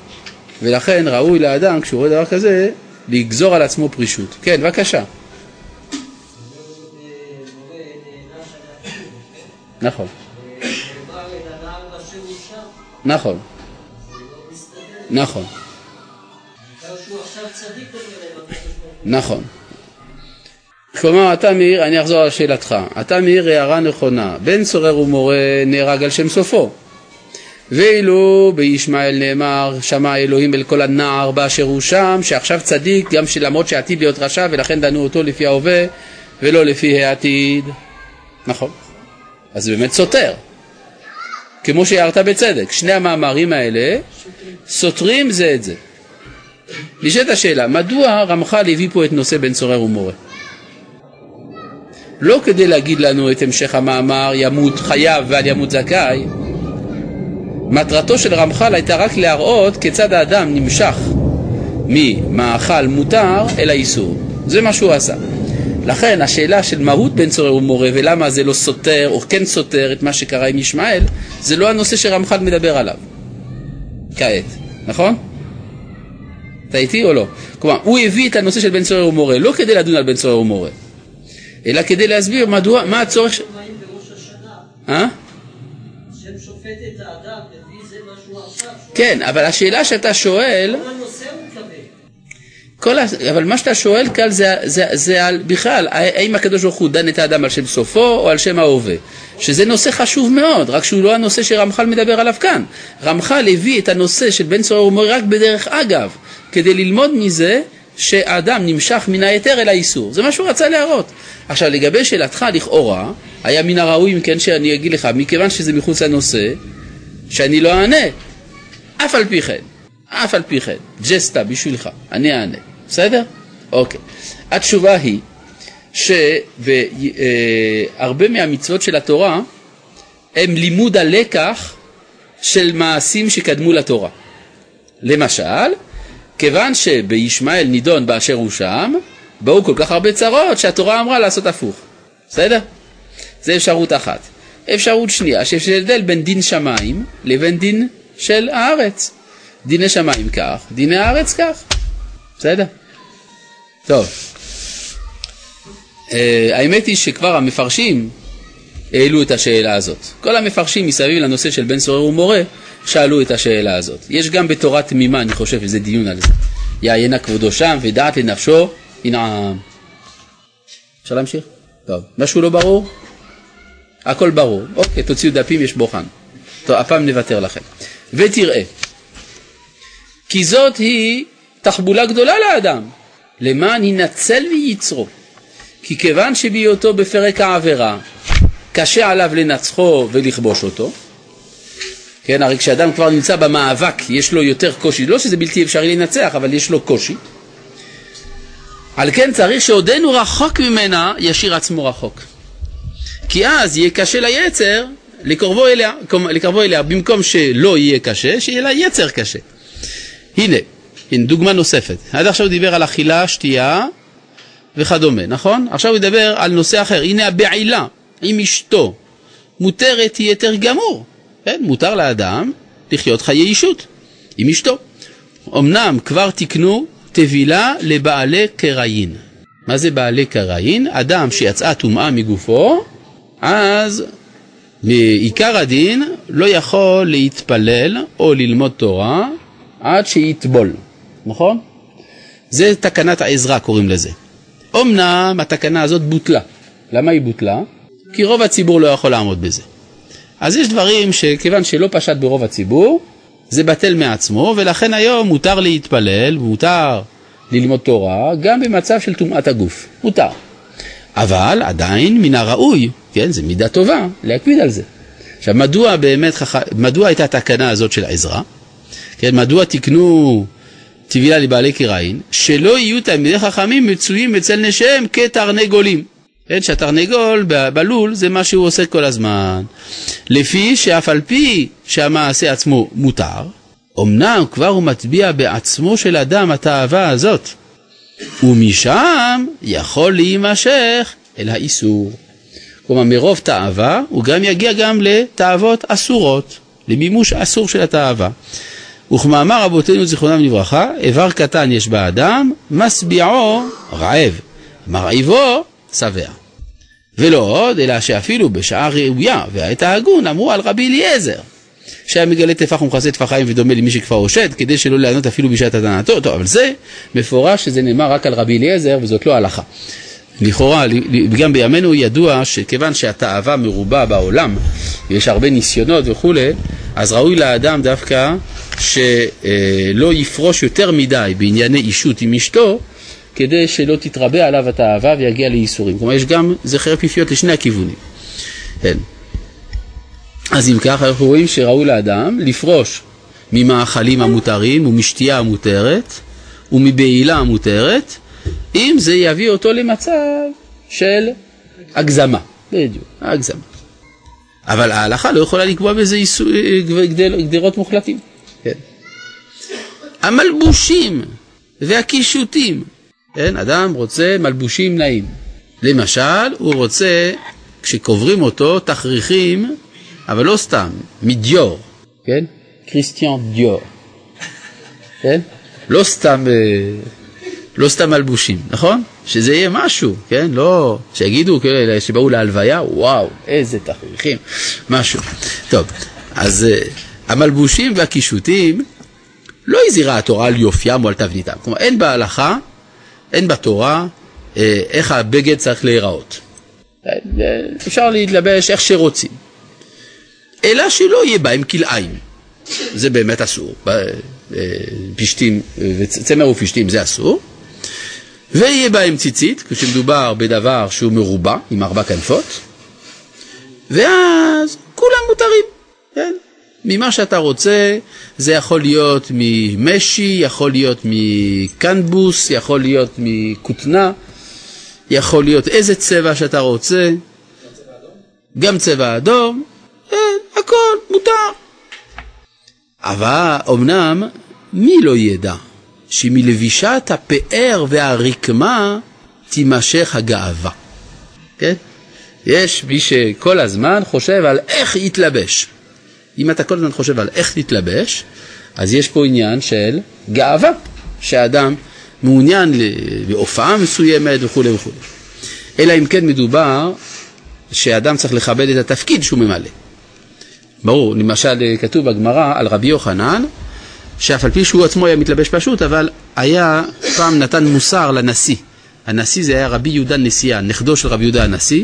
ולכן ראוי לאדם כשהוא רואה דבר כזה לגזור על עצמו פרישות. כן, בבקשה. נכון. נכון. נכון. נכון. כלומר, אתה מאיר, אני אחזור על שאלתך, אתה מאיר הערה נכונה, בן סורר ומורה נהרג על שם סופו. ואילו בישמעאל נאמר, שמע אלוהים אל כל הנער באשר הוא שם, שעכשיו צדיק, גם שלמרות שעתיד להיות רשע, ולכן דנו אותו לפי ההווה, ולא לפי העתיד. נכון. אז זה באמת סותר. כמו שהערת בצדק, שני המאמרים האלה סותרים זה את זה. נשאלת השאלה, מדוע רמחל הביא פה את נושא בן סורר ומורה? לא כדי להגיד לנו את המשך המאמר, ימות חייב ועל ימות זכאי. מטרתו של רמחל הייתה רק להראות כיצד האדם נמשך ממאכל מותר אל האיסור. זה מה שהוא עשה. לכן השאלה של מהות בן סורר ומורה ולמה זה לא סותר או כן סותר את מה שקרה עם ישמעאל, זה לא הנושא שרמחל מדבר עליו כעת, נכון? אתה איתי או לא? כלומר, הוא הביא את הנושא של בן סורר ומורה לא כדי לדון על בן סורר ומורה, אלא כדי להסביר מדוע, מה הצורך ש... שם שופט את האדם, לפי זה מה שהוא עכשיו... כן, אבל השאלה שאתה שואל... כל הנושא הוא כבד. אבל מה שאתה שואל כאן זה על בכלל, האם הקדוש ברוך הוא דן את האדם על שם סופו או על שם ההווה? שזה נושא חשוב מאוד, רק שהוא לא הנושא שרמחל מדבר עליו כאן. רמחל הביא את הנושא של בן סורר ומורה רק בדרך אגב, כדי ללמוד מזה... שהאדם נמשך מן היתר אל האיסור. זה מה שהוא רצה להראות. עכשיו, לגבי שאלתך לכאורה, היה מן הראוי, אם כן שאני אגיד לך, מכיוון שזה מחוץ לנושא, שאני לא אענה. אף על פי כן, ג'סטה בשבילך, אני אענה. בסדר? אוקיי. התשובה היא, שהרבה מהמצוות של התורה, הם לימוד הלקח של מעשים שקדמו לתורה. למשל, כיוון שבישמעאל נידון באשר הוא שם, באו כל כך הרבה צרות שהתורה אמרה לעשות הפוך. בסדר? זה אפשרות אחת. אפשרות שנייה, שיש הבדל בין דין שמיים לבין דין של הארץ. דיני שמיים כך, דיני הארץ כך. בסדר? טוב. האמת היא שכבר המפרשים העלו את השאלה הזאת. כל המפרשים מסביב לנושא של בן סורר ומורה, שאלו את השאלה הזאת. יש גם בתורה תמימה, אני חושב, איזה דיון על זה. יעיין כבודו שם, ודעת לנפשו, הנה... אפשר להמשיך? טוב. משהו לא ברור? הכל ברור. אוקיי, תוציאו דפים, יש בוחן. טוב, הפעם נוותר לכם. ותראה, כי זאת היא תחבולה גדולה לאדם, למען ינצל ויצרו. כי כיוון שביותו בפרק העבירה, קשה עליו לנצחו ולכבוש אותו, כן, הרי כשאדם כבר נמצא במאבק, יש לו יותר קושי. לא שזה בלתי אפשרי לנצח, אבל יש לו קושי. על כן צריך שעודנו רחוק ממנה, ישאיר עצמו רחוק. כי אז יהיה קשה ליצר לקרבו אליה. במקום שלא יהיה קשה, שיהיה לה יצר קשה. הנה, דוגמה נוספת. עד עכשיו הוא דיבר על אכילה, שתייה וכדומה, נכון? עכשיו הוא ידבר על נושא אחר. הנה הבעילה, עם אשתו, מותרת יתר גמור. כן, מותר לאדם לחיות חיי אישות עם אשתו. אמנם כבר תקנו תבילה לבעלי קראין. מה זה בעלי קראין? אדם שיצאה טומאה מגופו, אז מעיקר הדין לא יכול להתפלל או ללמוד תורה עד שיתבול. נכון? זה תקנת העזרה קוראים לזה. אמנם התקנה הזאת בוטלה. למה היא בוטלה? כי רוב הציבור לא יכול לעמוד בזה. אז יש דברים שכיוון שלא פשט ברוב הציבור, זה בטל מעצמו, ולכן היום מותר להתפלל, מותר ללמוד תורה, גם במצב של טומאת הגוף. מותר. אבל עדיין מן הראוי, כן, זה מידה טובה, להקפיד על זה. עכשיו, מדוע הייתה התקנה הזאת של העזרה? כן, מדוע תקנו תבילה לבעלי קראין? שלא יהיו תלמידי חכמים מצויים אצל נשיהם כתרנגולים. כן, שהתרנגול בלול זה מה שהוא עושה כל הזמן. לפי שאף על פי שהמעשה עצמו מותר, אמנם כבר הוא מטביע בעצמו של אדם התאווה הזאת, ומשם יכול להימשך אל האיסור. כלומר, מרוב תאווה הוא גם יגיע גם לתאוות אסורות, למימוש אסור של התאווה. וכמאמר רבותינו זיכרונם לברכה, איבר קטן יש באדם, משביעו רעב, מרעיבו שבע. ולא עוד, אלא שאפילו בשעה ראויה והעת ההגון אמרו על רבי אליעזר, שהיה מגלה תפח ומכסה תפחיים ודומה למי שכבר הושד, כדי שלא לענות אפילו בשעת התנעתו. טוב, אבל זה מפורש שזה נאמר רק על רבי אליעזר, וזאת לא הלכה. לכאורה, גם בימינו ידוע שכיוון שהתאווה מרובה בעולם, יש הרבה ניסיונות וכו', אז ראוי לאדם דווקא שלא יפרוש יותר מדי בענייני אישות עם אשתו, כדי שלא תתרבה עליו התאווה ויגיע לאיסורים. כלומר, יש גם זכר פיפיות לשני הכיוונים. כן. אז אם כך, אנחנו רואים שראוי לאדם לפרוש ממאכלים המותרים ומשתייה המותרת ומבעילה המותרת, אם זה יביא אותו למצב של הגזמה. בדיוק, הגזמה. אבל ההלכה לא יכולה לקבוע בזה גדרות מוחלטים. כן. המלבושים והקישוטים. כן, אדם רוצה מלבושים נעים. למשל, הוא רוצה, כשקוברים אותו, תכריכים, אבל לא סתם, מדיור. כן? קריסטיאן דיור. כן? לא סתם מלבושים, נכון? שזה יהיה משהו, כן? לא, שיגידו, כאלה שבאו להלוויה, וואו, איזה תכריכים, משהו. טוב, אז המלבושים והקישוטים לא הזירה התורה על יופיים או על תבניתם. כלומר, אין בהלכה, אין בתורה איך הבגד צריך להיראות. אפשר להתלבש איך שרוצים. אלא שלא יהיה בהם כלאיים. זה באמת אסור. פשטים, צמר ופשטים זה אסור. ויהיה בהם ציצית, כשמדובר בדבר שהוא מרובע, עם 4 כנפות. ואז כולם מותרים. כן? ממה שאתה רוצה, זה יכול להיות ממשי, יכול להיות מקנבוס, יכול להיות מקוטנה, יכול להיות איזה צבע שאתה רוצה. גם צבע אדום? גם צבע אדום, כן, הכל מותר. אבל אמנם, מי לא ידע שמלבישת הפאר והרקמה תימשך הגאווה. כן? יש מי שכל הזמן חושב על איך יתלבש. אם אתה כל הזמן חושב על איך להתלבש, אז יש פה עניין של גאווה, שהאדם מעוניין בהופעה מסוימת וכו' וכו'. אלא אם כן מדובר שהאדם צריך לכבד את התפקיד שהוא ממלא. ברור, למשל כתוב בגמרא על רבי יוחנן, שאף על פי שהוא עצמו היה מתלבש פשוט, אבל היה פעם נתן מוסר לנשיא. הנשיא זה היה רבי יהודה הנשיא, נכדו של רבי יהודה הנשיא,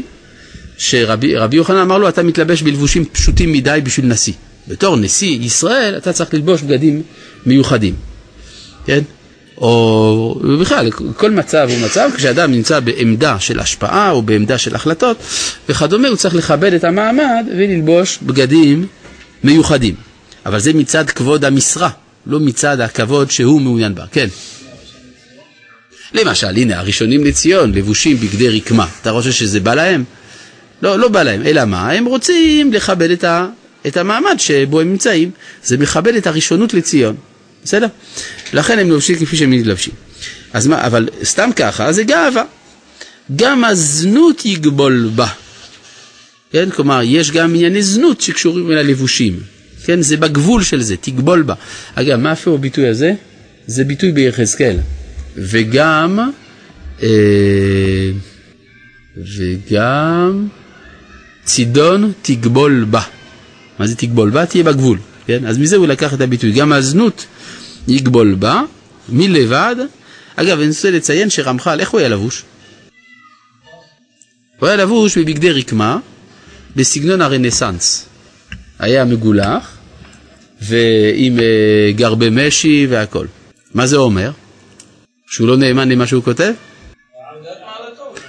שרבי יוחנן אמר לו, אתה מתלבש בלבושים פשוטים מדי בשביל נשיא. בתור נשיא ישראל, אתה צריך ללבוש בגדים מיוחדים. כן? או בכלל, כל מצב הוא מצב, כשאדם נמצא בעמדה של השפעה, או בעמדה של החלטות, וכדומה, הוא צריך לכבד את המעמד, וללבוש בגדים מיוחדים. אבל זה מצד כבוד המשרה, לא מצד הכבוד שהוא מעוניין בה. כן? למשל, הנה, הראשונים לציון, לבושים בגדי רקמה. אתה חושב שזה בא להם? לא בא להם, אלא מה? הם רוצים לכבד את המעמד שבו הם נמצאים. זה מכבד את הראשונות לציון. בסדר? לכן הם לובשים כפי שהם מתלבשים. אז מה, אבל סתם ככה, זה גאווה. גם הזנות יגבול בה. כן? כלומר, יש גם ענייני זנות שקשורים אל הלבושים. כן? זה בגבול של זה, תגבול בה. אגב, מה אפילו הביטוי הזה? זה ביטוי ביחזקאל. וגם צידון תגבול בה. מה זה תגבול בה? תהיה בגבול. כן? אז מזה הוא לקח את הביטוי. גם הזנות יגבול בה, מלבד. אגב, אני רוצה לציין שרמחל, איך הוא היה לבוש? הוא היה לבוש בבגדי רקמה, בסגנון הרנסנס. היה מגולח, ועם גרבי משי והכל. מה זה אומר? שהוא לא נאמן למה שהוא כותב?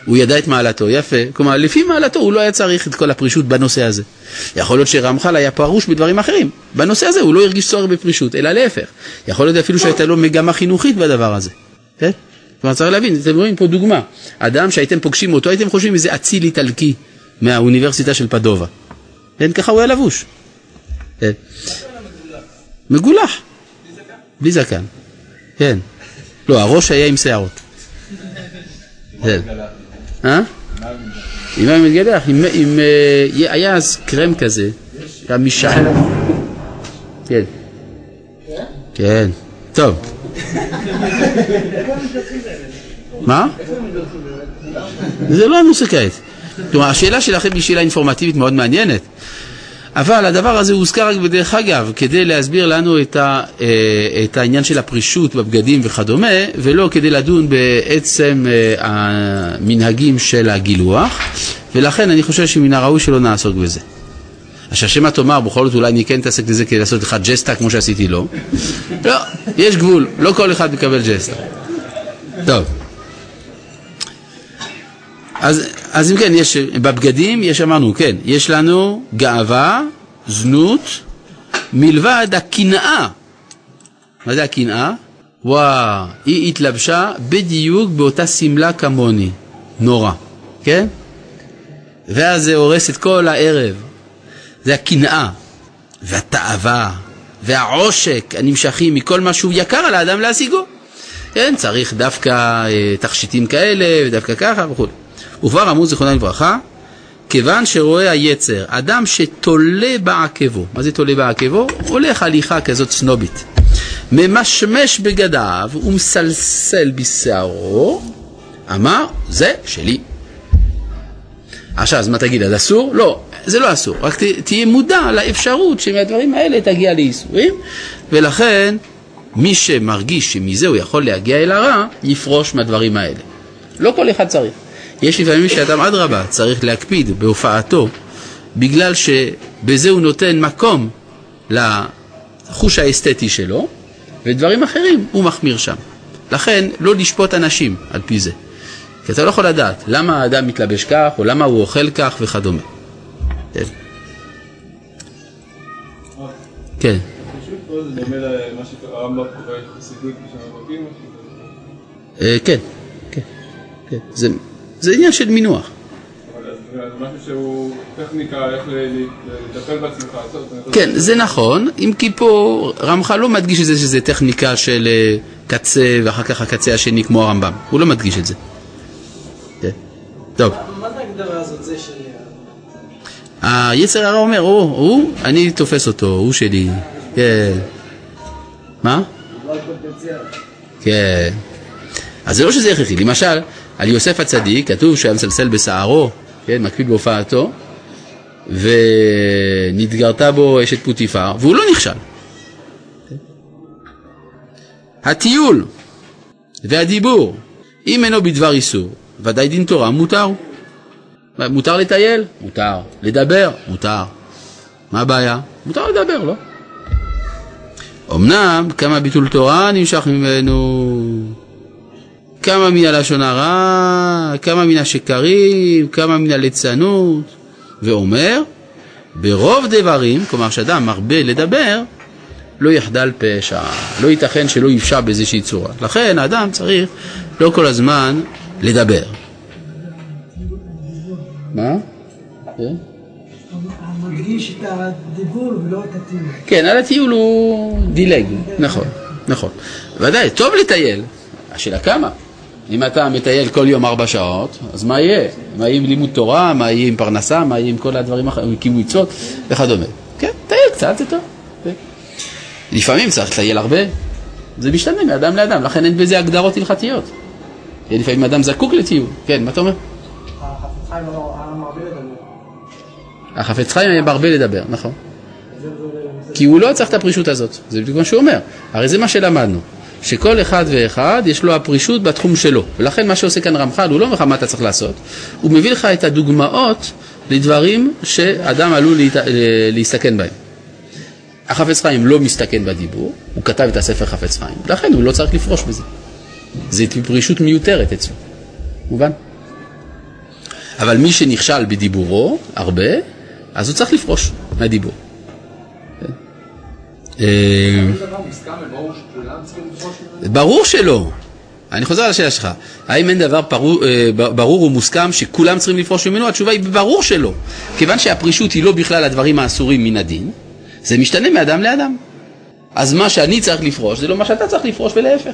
הוא ידע את מעלתו, יפה. כלומר, לפי מעלתו הוא לא היה צריך את כל הפרישות בנושא הזה. יכול להיות שרמחל היה פרוש בדברים אחרים. בנושא הזה הוא לא הרגיש צורך בפרישות, אלא להפך. יכול להיות אפילו שהייתה לו מגמה חינוכית בדבר הזה. כן? כלומר, צריך להבין, אתם רואים פה דוגמה. אדם שהייתם פוגשים אותו, הייתם חושבים איזה אציל איטלקי מהאוניברסיטה של פדובה. כן? ככה הוא היה לבוש. כן? מגולח. בלי זקן. כן. לא, הראש היה עם שערות. אם היה מתגלח, אם היה אז קרם כזה, גם משען. כן. כן. טוב. מה? זה לא הנושא כעת. כלומר, השאלה שלכם היא שאלה אינפורמטיבית מאוד מעניינת. אבל הדבר הזה הוזכר רק בדרך אגב, כדי להסביר לנו את העניין של הפרישות בבגדים וכדומה, ולא כדי לדון בעצם המנהגים של הגילוח, ולכן אני חושב שמן הראוי שלא נעסוק בזה. השמה תאמר, בכל זאת אולי אני כן תעסק לזה כדי לעשות לך ג'סטה כמו שעשיתי לו. לא, יש גבול, לא כל אחד מקבל ג'סטה. טוב. אז אם כן, יש, בבגדים יש, אמרנו, כן, יש לנו גאווה, זנות, מלבד הקנאה. מה זה הקנאה? וואו, היא התלבשה בדיוק באותה סמלה כמוני, נורא, כן? ואז זה הורס את כל הערב. זה הקנאה, והתאווה, והעושק הנמשכים מכל מה שהוא יקר על האדם להשיגו. כן, צריך דווקא תכשיטים כאלה ודווקא ככה וכו'. ובר אמרו זכרונה לברכה, כיוון שרואה היצר, אדם שתולה בעקבו, מה זה תולה בעקבו? הולך הליכה כזאת סנובית, ממשמש בגדיו ומסלסל בשערו, אמר, זה שלי. עכשיו, אז מה תגיד, אז אסור? לא, זה לא אסור, רק תהיה מודע לאפשרות שמהדברים האלה תגיע לאיסורים, ולכן מי שמרגיש שמזה הוא יכול להגיע אל הרע, יפרוש מהדברים האלה. לא כל אחד צריך. יש לפעמים שאדם עד רבה צריך להקפיד בהופעתו, בגלל שבזה הוא נותן מקום לחוש האסתטי שלו, ודברים אחרים הוא מחמיר שם. לכן לא לשפוט אנשים על פי זה. כי אתה לא יכול לדעת למה האדם מתלבש כך, או למה הוא אוכל כך וכדומה. כן. פשוט פה זה דומה למה שהרמב"ם קורא חסידות בשם הפרקים? כן, כן. זה עניין של מינוח. אז משהו שהוא טכניקה, איך לטפל בעצמך. כן, זה נכון, אם כי פה רמח"ל לא מדגיש את זה שזה טכניקה של קצה ואחר כך הקצה השני כמו הרמב"ם. הוא לא מדגיש את זה. טוב. מה זה הגדרה הזאת? זה שלי? היצר הרע אומר, הוא, אני תופס אותו, הוא שלי. כן. מה? הוא רק פוטנציאל. כן. אז זה לא שזה הכרחי. למשל, על יוסף הצדיק, כתוב שהיה מסלסל בשערו, כן, מקפיד בהופעתו, ונתגרתה בו אשת פוטיפר, והוא לא נכשל. הטיול והדיבור, אם אינו בדבר איסור, ודאי דין תורה מותר. מותר לטייל? מותר. לדבר? מותר. מה הבעיה? מותר לדבר, לא? אמנם כמה ביטול תורה נמשך ממנו, כמה מן הלשון הרע, כמה מן השקרים, כמה מן הליצנות, ואומר, ברוב דברים, כלומר שאדם מרבה לדבר, לא יחדל פשע, לא ייתכן שלא יפשע באיזושהי צורה. לכן האדם צריך לא כל הזמן לדבר. מה? מרגיש את הדיבור ולא את הטיול. כן, על הטיול הוא דילג, נכון, נכון. ודאי, טוב לטייל, השאלה כמה? אם אתה מטייל כל יום 4 שעות, אז מה יהיה? מה יהיה עם לימוד תורה, מה יהיה עם פרנסה, מה יהיה עם כל הדברים אחרים, קיבוצות וכדומה. כן, טייל קצת, זה טוב. לפעמים צריך לטייל הרבה. זה משתנה מאדם לאדם, לכן אין בזה הגדרות הלכתיות. לפעמים אדם זקוק לטיול. כן, מה אתה אומר? החפץ חיים היה מרבה לדבר. החפץ חיים היה מרבה לדבר, נכון. כי הוא לא צריך את הפרישות הזאת. זה בדיוק מה שהוא אומר. הרי זה מה שלמדנו. שכל אחד ואחד יש לו הפרישות בתחום שלו. ולכן מה שעושה כאן רמח"ל הוא לא אומר מה אתה צריך לעשות. הוא מביא לך את הדוגמאות לדברים שאדם עלול להסתכן בהם. החפץ חיים לא מסתכן בדיבור. הוא כתב את הספר חפץ חיים. לכן הוא לא צריך לפרוש בזה. זה פרישות מיותרת אצלו. מובן? אבל מי שנכשל בדיבורו הרבה, אז הוא צריך לפרוש מהדיבור. ברור שלא. אני חוזר על השאלה שלך. האם אין דבר ברור ומוסכם שכולם צריכים לפרוש ממנו? התשובה היא ברור שלא. כיוון שהפרישות היא לא בכלל הדברים האסורים מן הדין, זה משתנה מאדם לאדם. אז מה שאני צריך לפרוש זה לא מה שאתה צריך לפרוש ולהפך.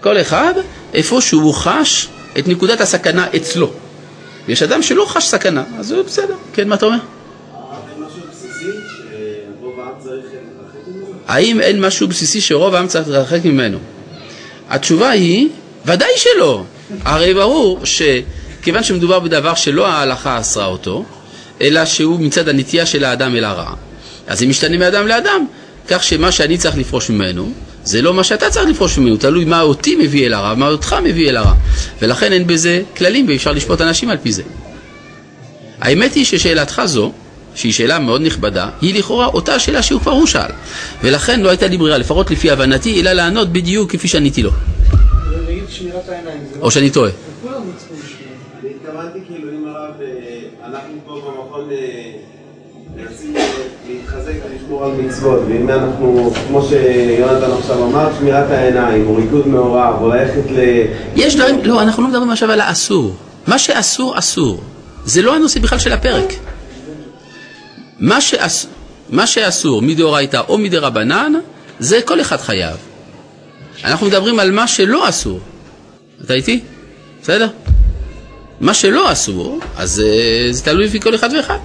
כל אחד איפה שהוא חש את נקודת הסכנה אצלו. יש אדם שלא חש סכנה, אז הוא בסדר. כן, מה אתה אומר? אין משהו בסיסי שרוב העם צריך להתרחק ממנו? האם אין משהו בסיסי שרוב העם צריך להתרחק ממנו? התשובה היא, ודאי שלא. הרי ברור שכיוון שמדובר בדבר שלא ההלכה אסרה אותו, אלא שהוא מצד הנטייה של האדם אל הרע. אז זה משתנה מאדם לאדם, כך שמה שאני צריך לפרוש ממנו, זה לא מה שאתה צריך לפרוש ממנו, תלוי מה אותי מביא אל הרע, מה אותך מביא אל הרע. ולכן אין בזה כללים, ואפשר לשפוט אנשים על פי זה. האמת היא ששאלתך זו, שהיא שאלה מאוד נכבדה, היא לכאורה אותה השאלה שהוא כבר הוא שאל. ולכן לא הייתה לי ברירה, לפחות לפי הבנתי, אלא לענות בדיוק כפי שעניתי לו. או שאני טועה. התכוונתי כאילו אם הרב, אנחנו פה במכון נרצים להתחזק ולשמור על מצוות, ואם אנחנו, כמו שיונתן עכשיו אמר, שמירת העיניים, או ריקוד מעורב, או ללכת ל... יש דברים, לא, אנחנו לא מדברים עכשיו על האסור. מה שאסור, אסור. זה לא הנושא בכלל של הפרק. מה שאסור מדאורייתא או מדרבנן, זה כל אחד חייב. אנחנו מדברים על מה שלא אסור. אתה איתי? בסדר? מה שלא אסור, אז זה תלוי לפי כל אחד ואחד.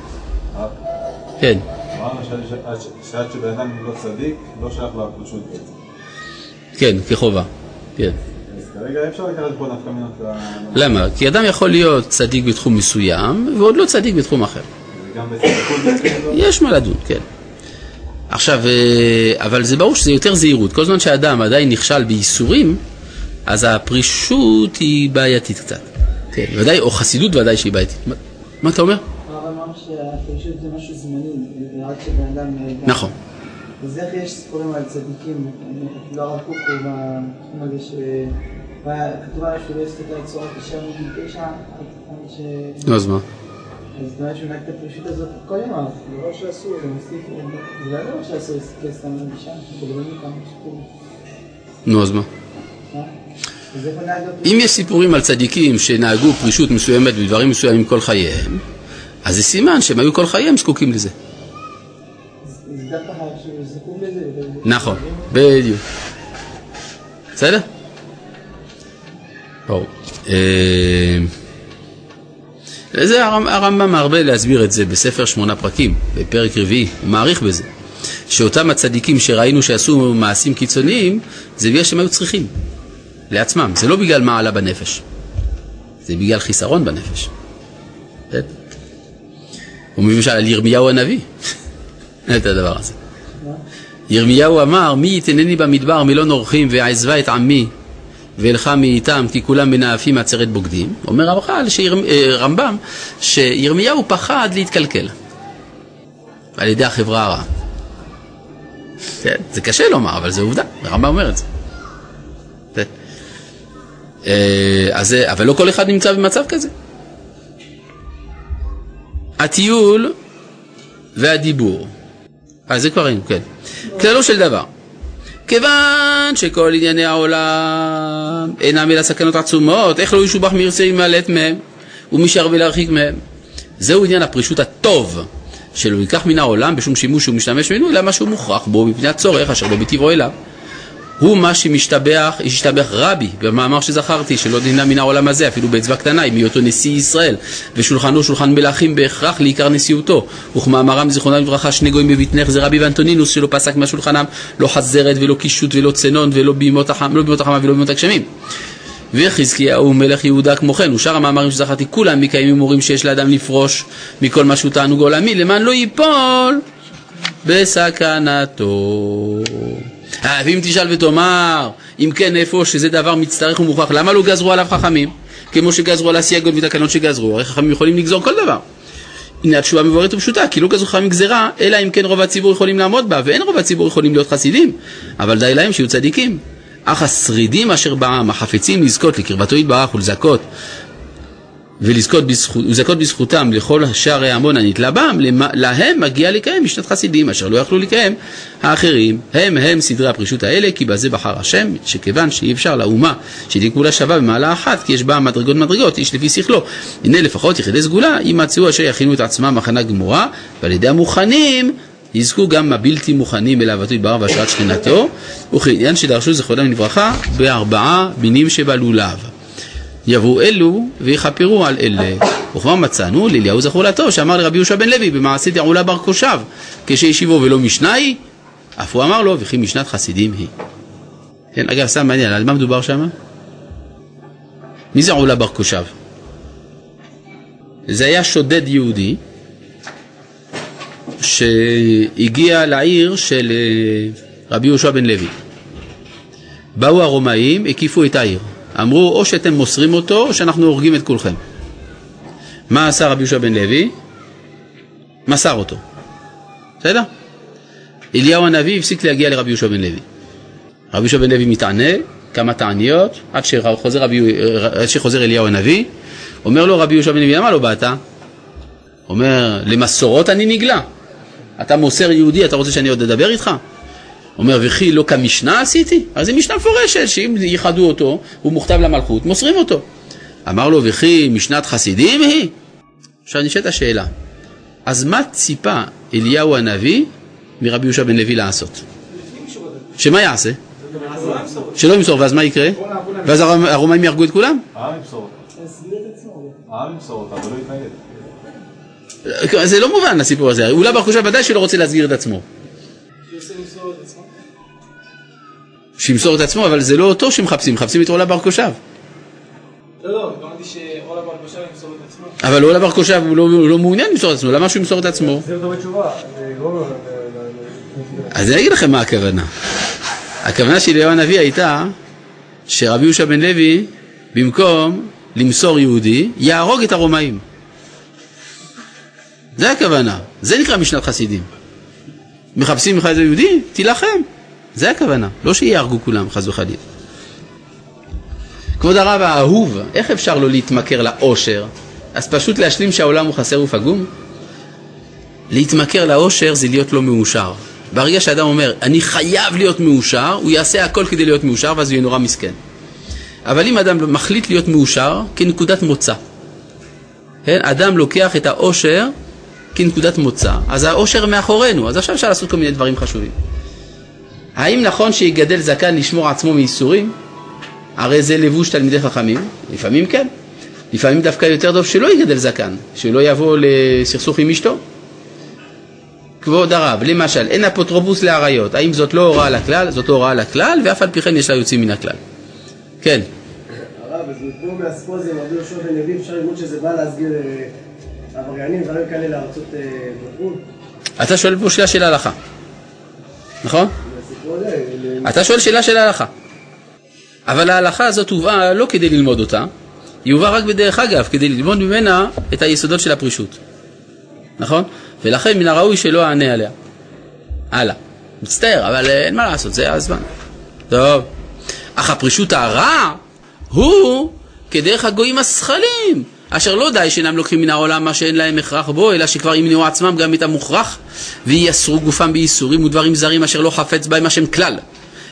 כן. שעד שבן אדם לא צדיק, לא שייך להקדושות בעצם. כן, כחובה. כן. אז כרגע אפשר לקראת פה נפקא מינה... למה? כי אדם יכול להיות צדיק בתחום מסוים, ועוד לא צדיק בתחום אחר. וגם בצדיקות... יש מה לדון, כן. עכשיו, אבל זה ברור שזה יותר זהירות. כל זמן שהאדם עדיין נכשל בייסורים, אז הפרישות היא בעייתית קצת. כן, ודאי, או חסידות ודאי שהיא בעייתית. מה אתה אומר? הרב אמר שהפרישות זה משהו זמני, רק שבן אדם... נכון. אז איך יש ספורים על צדיקים, לא הרב קוק, ובתחום הזה ש... והכתובה שלו הסתתה את צורת אישה מגיל 9, לא, אז מה? אז זאת אומרת שהוא נגד את הפרישות הזאת כל יום, אז זה לא שעשו, זה מספיק, זה לא לא שעשו, זה כסתם לבישה, שבלבים איתם, שפור. נו, אז מה? אם יש סיפורים על צדיקים שנהגו פרישות מסוימת בדברים מסוימים כל חייהם, אז זה סימן שהם היו כל חייהם זקוקים לזה. נכון, בדיוק. בסדר? ברור. זה הרמב"ם מרבה להסביר את זה בספר 8 פרקים, בפרק רביעי, הוא מעריך בזה. שאותם הצדיקים שראינו שעשו מעשים קיצוניים, זה בגלל שהם היו צריכים. לעצמם, זה לא בגלל מעלה בנפש, זה בגלל חיסרון בנפש. הוא מביא משל על ירמיהו הנביא את הדבר הזה. ירמיהו אמר, מי יתנני במדבר מלון אורחים ועזבה את עמי ואלך מאיתם כי כולם מנאפים עצרת בוגדים. אומר רמב"ם שירמיהו פחד להתקלקל על ידי החברה הרעה. זה קשה לומר, אבל זה עובדה, הרמב"ם אומר את זה. אז, אבל לא כל אחד נמצא במצב כזה. הטיול והדיבור, אז זה כבר אין, כן. כללו של דבר, כיוון שכל ענייני העולם אינם אלא סכנות עצומות, איך לא ישובח מרצה ימלט מהם ומי שירבה להרחיק מהם. זהו עניין הפרישות הטוב, שלא ייקח מן העולם בשום שימוש שהוא משתמש ממנו, אלא מה שהוא מוכרח בו מפני הצורך אשר לא בטבעו אליו. הוא מה שמשתבח, ישתבח רבי, במאמר שזכרתי, שלא נהנה מן העולם הזה, אפילו בעצבה קטנה, עם היותו נשיא ישראל, ושולחנו שולחן מלאכים בהכרח לעיקר נשיאותו. וכמאמרם זיכרונם לברכה, שני גויים בביטנך, זה רבי ואנטונינוס, שלא פסק מהשולחנם, לא חזרת ולא קישוט ולא צנון, ולא בימות החמה ולא בימות הגשמים. וחזקיהו מלך יהודה כמוכן, ושאר המאמרים שזכרתי, כולם מקיימים מורים שיש לאדם לפרוש מכל מה שהוא תענוג עולמי, למען לא ייפול בסכנתו. ואם תשאל ותאמר, אם כן איפה שזה דבר מצטרך ומוכרח, למה לא גזרו עליו חכמים? כמו שגזרו על הסייגות ותקנות שגזרו, הרי חכמים יכולים לגזור כל דבר. הנה התשובה מבוארת ופשוטה, כי לא גזרו חכמים גזרה, אלא אם כן רוב הציבור יכולים לעמוד בה, ואין רוב הציבור יכולים להיות חסידים, אבל די להם שיהיו צדיקים. אך השרידים אשר בעם, החפצים לזכות לקרבתו יתברך ולזכות, ולזכות בזכותם לכל שערי המון הנתלה בם, להם מגיע לקיים משנת חסידים אשר לא יכלו לקיים האחרים. הם סדרי הפרישות האלה, כי בזה בחר השם, שכיוון שאי אפשר לאומה שתהיה כולה שווה במעלה אחת, כי יש בה מדרגות איש לפי שכלו, הנה לפחות יחידי סגולה ימצאו אשר יכינו את עצמם מחנה גמורה, ועל ידי המוכנים יזכו גם הבלתי מוכנים אל אהבתו יתברך והשראת שכינתו, וכעניין שדרשו זכרונם לברכה ב4 מינים שבלולב. יבואו אלו ויחפרו על אלה. וכבר מצאנו לאליהו זכורתו שאמר לרבי יהושע בן לוי במעשית עולא בר קושב, כשישיבו ולא משנאי, אף הוא אמר לו וכי משנת חסידים היא. כן, אגב, סתם מעניין, על מה מדובר שם? מי זה עולא בר קושב? זה היה שודד יהודי שהגיע לעיר של רבי יהושע בן לוי. באו הרומאים, הקיפו את העיר, אמרו או שאתם מוסרים אותו או שאנחנו הורגים את כולכם. מה עשה רבי יהושע בן לוי? מסר אותו, בסדר? אליהו הנביא הפסיק להגיע לרבי יהושע בן לוי. רבי יהושע בן לוי מתענה כמה תעניות עד שחוזר אליהו הנביא, אומר לו רבי יהושע בן לוי, למה לא באת? אומר, למסורות אני נגלה, אתה מוסר יהודי, אתה רוצה שאני עוד אדבר איתך? אומר, וכי לא כמשנה עשיתי? אז זה משנה מפורשת, שאם ייחדו אותו, הוא מוכתב למלכות, מוסרים אותו. אמר לו, וכי משנת חסידים היא? עכשיו נשאלת השאלה, אז מה ציפה אליהו הנביא מרבי יהושע בן לוי לעשות? שמה יעשה? שלא ימסור, ואז מה יקרה? ואז הרומאים ירגו את כולם? העם ימסור אותם. אבל לא יתנגד. זה לא מובן הסיפור הזה, עולא בר קושב ודאי שלא רוצה להסגיר את עצמו. שימסור את עצמו, אבל זה לא אותו שמחפשים, חפשים את עולא בר קושב. לא, אמרתי שעולא בר קושב ימסור את עצמו. אבל עולא בר קושב הוא לא מעוניין למסור את עצמו, למה שהוא ימסור את עצמו? זה אותו בתשובה. אז אני אגיד לכם מה הכוונה. הכוונה של אליהו הנביא הייתה שרבי יהושע בן לוי, במקום למסור יהודי, יהרוג את הרומאים. זה הכוונה. זה נקרא משנת חסידים. מחפשים לך איזה יהודי? תילחם. זה הכוונה. לא שיהרגו כולם, חס וחלילה. כבוד הרב האהוב, איך אפשר לו להתמכר לאושר? אז פשוט להשלים שהעולם הוא חסר ופגום? להתמכר לאושר זה להיות לא מאושר. ברגע שאדם אומר, אני חייב להיות מאושר, הוא יעשה הכל כדי להיות מאושר, ואז הוא יהיה נורא מסכן. אבל אם אדם מחליט להיות מאושר כנקודת מוצא, אדם לוקח את האושר כנקודת מוצא, אז האושר מאחורינו, אז עכשיו אפשר לעשות כל מיני דברים חשובים. האם נכון שיגדל זקן לשמור עצמו מייסורים? הרי זה לבוש תלמידי חכמים, לפעמים כן. לפעמים דווקא יותר טוב שלא יגדל זקן, שלא יבוא לסכסוך עם אשתו. כבוד הרב, למשל, אין אפוטרופוס לעריות, האם זאת לא הוראה לכלל? זאת לא הוראה לכלל, ואף על פי כן יש לה יוצאים מן הכלל. כן. הרב, אז פה מהספוזיה, רבי יהושע בן לוי, אפשר לראות שזה בא להסגיר עבריינים, דברים כאלה לארצות בגבול? אתה שואל פה שאלה של ההלכה, נכון? אתה שואל שאלה של ההלכה. אבל ההלכה הזאת הובאה לא כדי ללמוד אותה, היא הובאה רק בדרך אגב, כדי ללמוד ממנה את היסודות של הפרישות. נכון? ולכן מן הראוי שלא אענה עליה. הלאה. מצטער, אבל אין מה לעשות, זה הזמן. טוב. אך הפרישות הרע הוא כדרך הגויים השכלים, אשר לא די שאינם לוקחים מן העולם מה שאין להם הכרח בו, אלא שכבר ימנעו עצמם גם את המוכרח, וייסרו גופם בייסורים ודברים זרים אשר לא חפץ בהם השם כלל.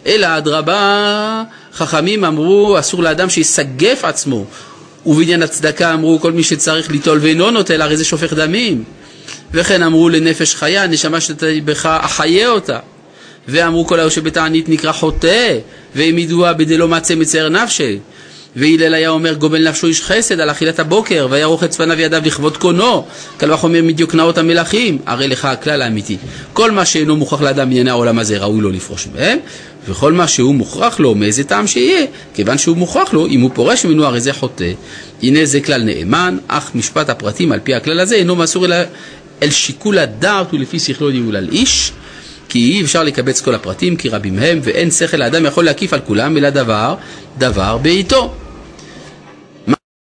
אלא אדרבה, חכמים אמרו, אסור לאדם שיסגף עצמו, ובעניין הצדקה אמרו, כל מי שצריך ליטול ואינו נוטל, הרי זה שופך דמים. וכן אמרו לנפש חיה, נשמה שבך אחיה אותה. ואמרו כל היושב בתענית נקרא חוטא, והעמידוה בדלא מצא מצער נפשי. והילל היה אומר גומל נפשו איש חסד על אכילת הבוקר, והיה רוחץ צפניו ידיו לכבוד קונו, קל וחומר מדיוק נאות המלכים, הרי לך הכלל האמיתי. כל מה שאינו מוכרח לאדם בענייני העולם הזה ראוי לו לפרוש מהם, וכל מה שהוא מוכרח לו מאיזה טעם שיהיה, כיוון שהוא מוכרח לו, אם הוא פורש ממנו הרי זה חוטא. הנה זה כלל נאמן, אך משפט הפרטים על פי הכלל הזה אינו מסור אל שיקול הדעת ולפי שכלו ניהול על איש, כי אי אפשר לקבץ כל הפרטים, כי רבים הם, ואין שכל האדם יכול להקיף על כולם, אלא דבר, דבר בעיתו.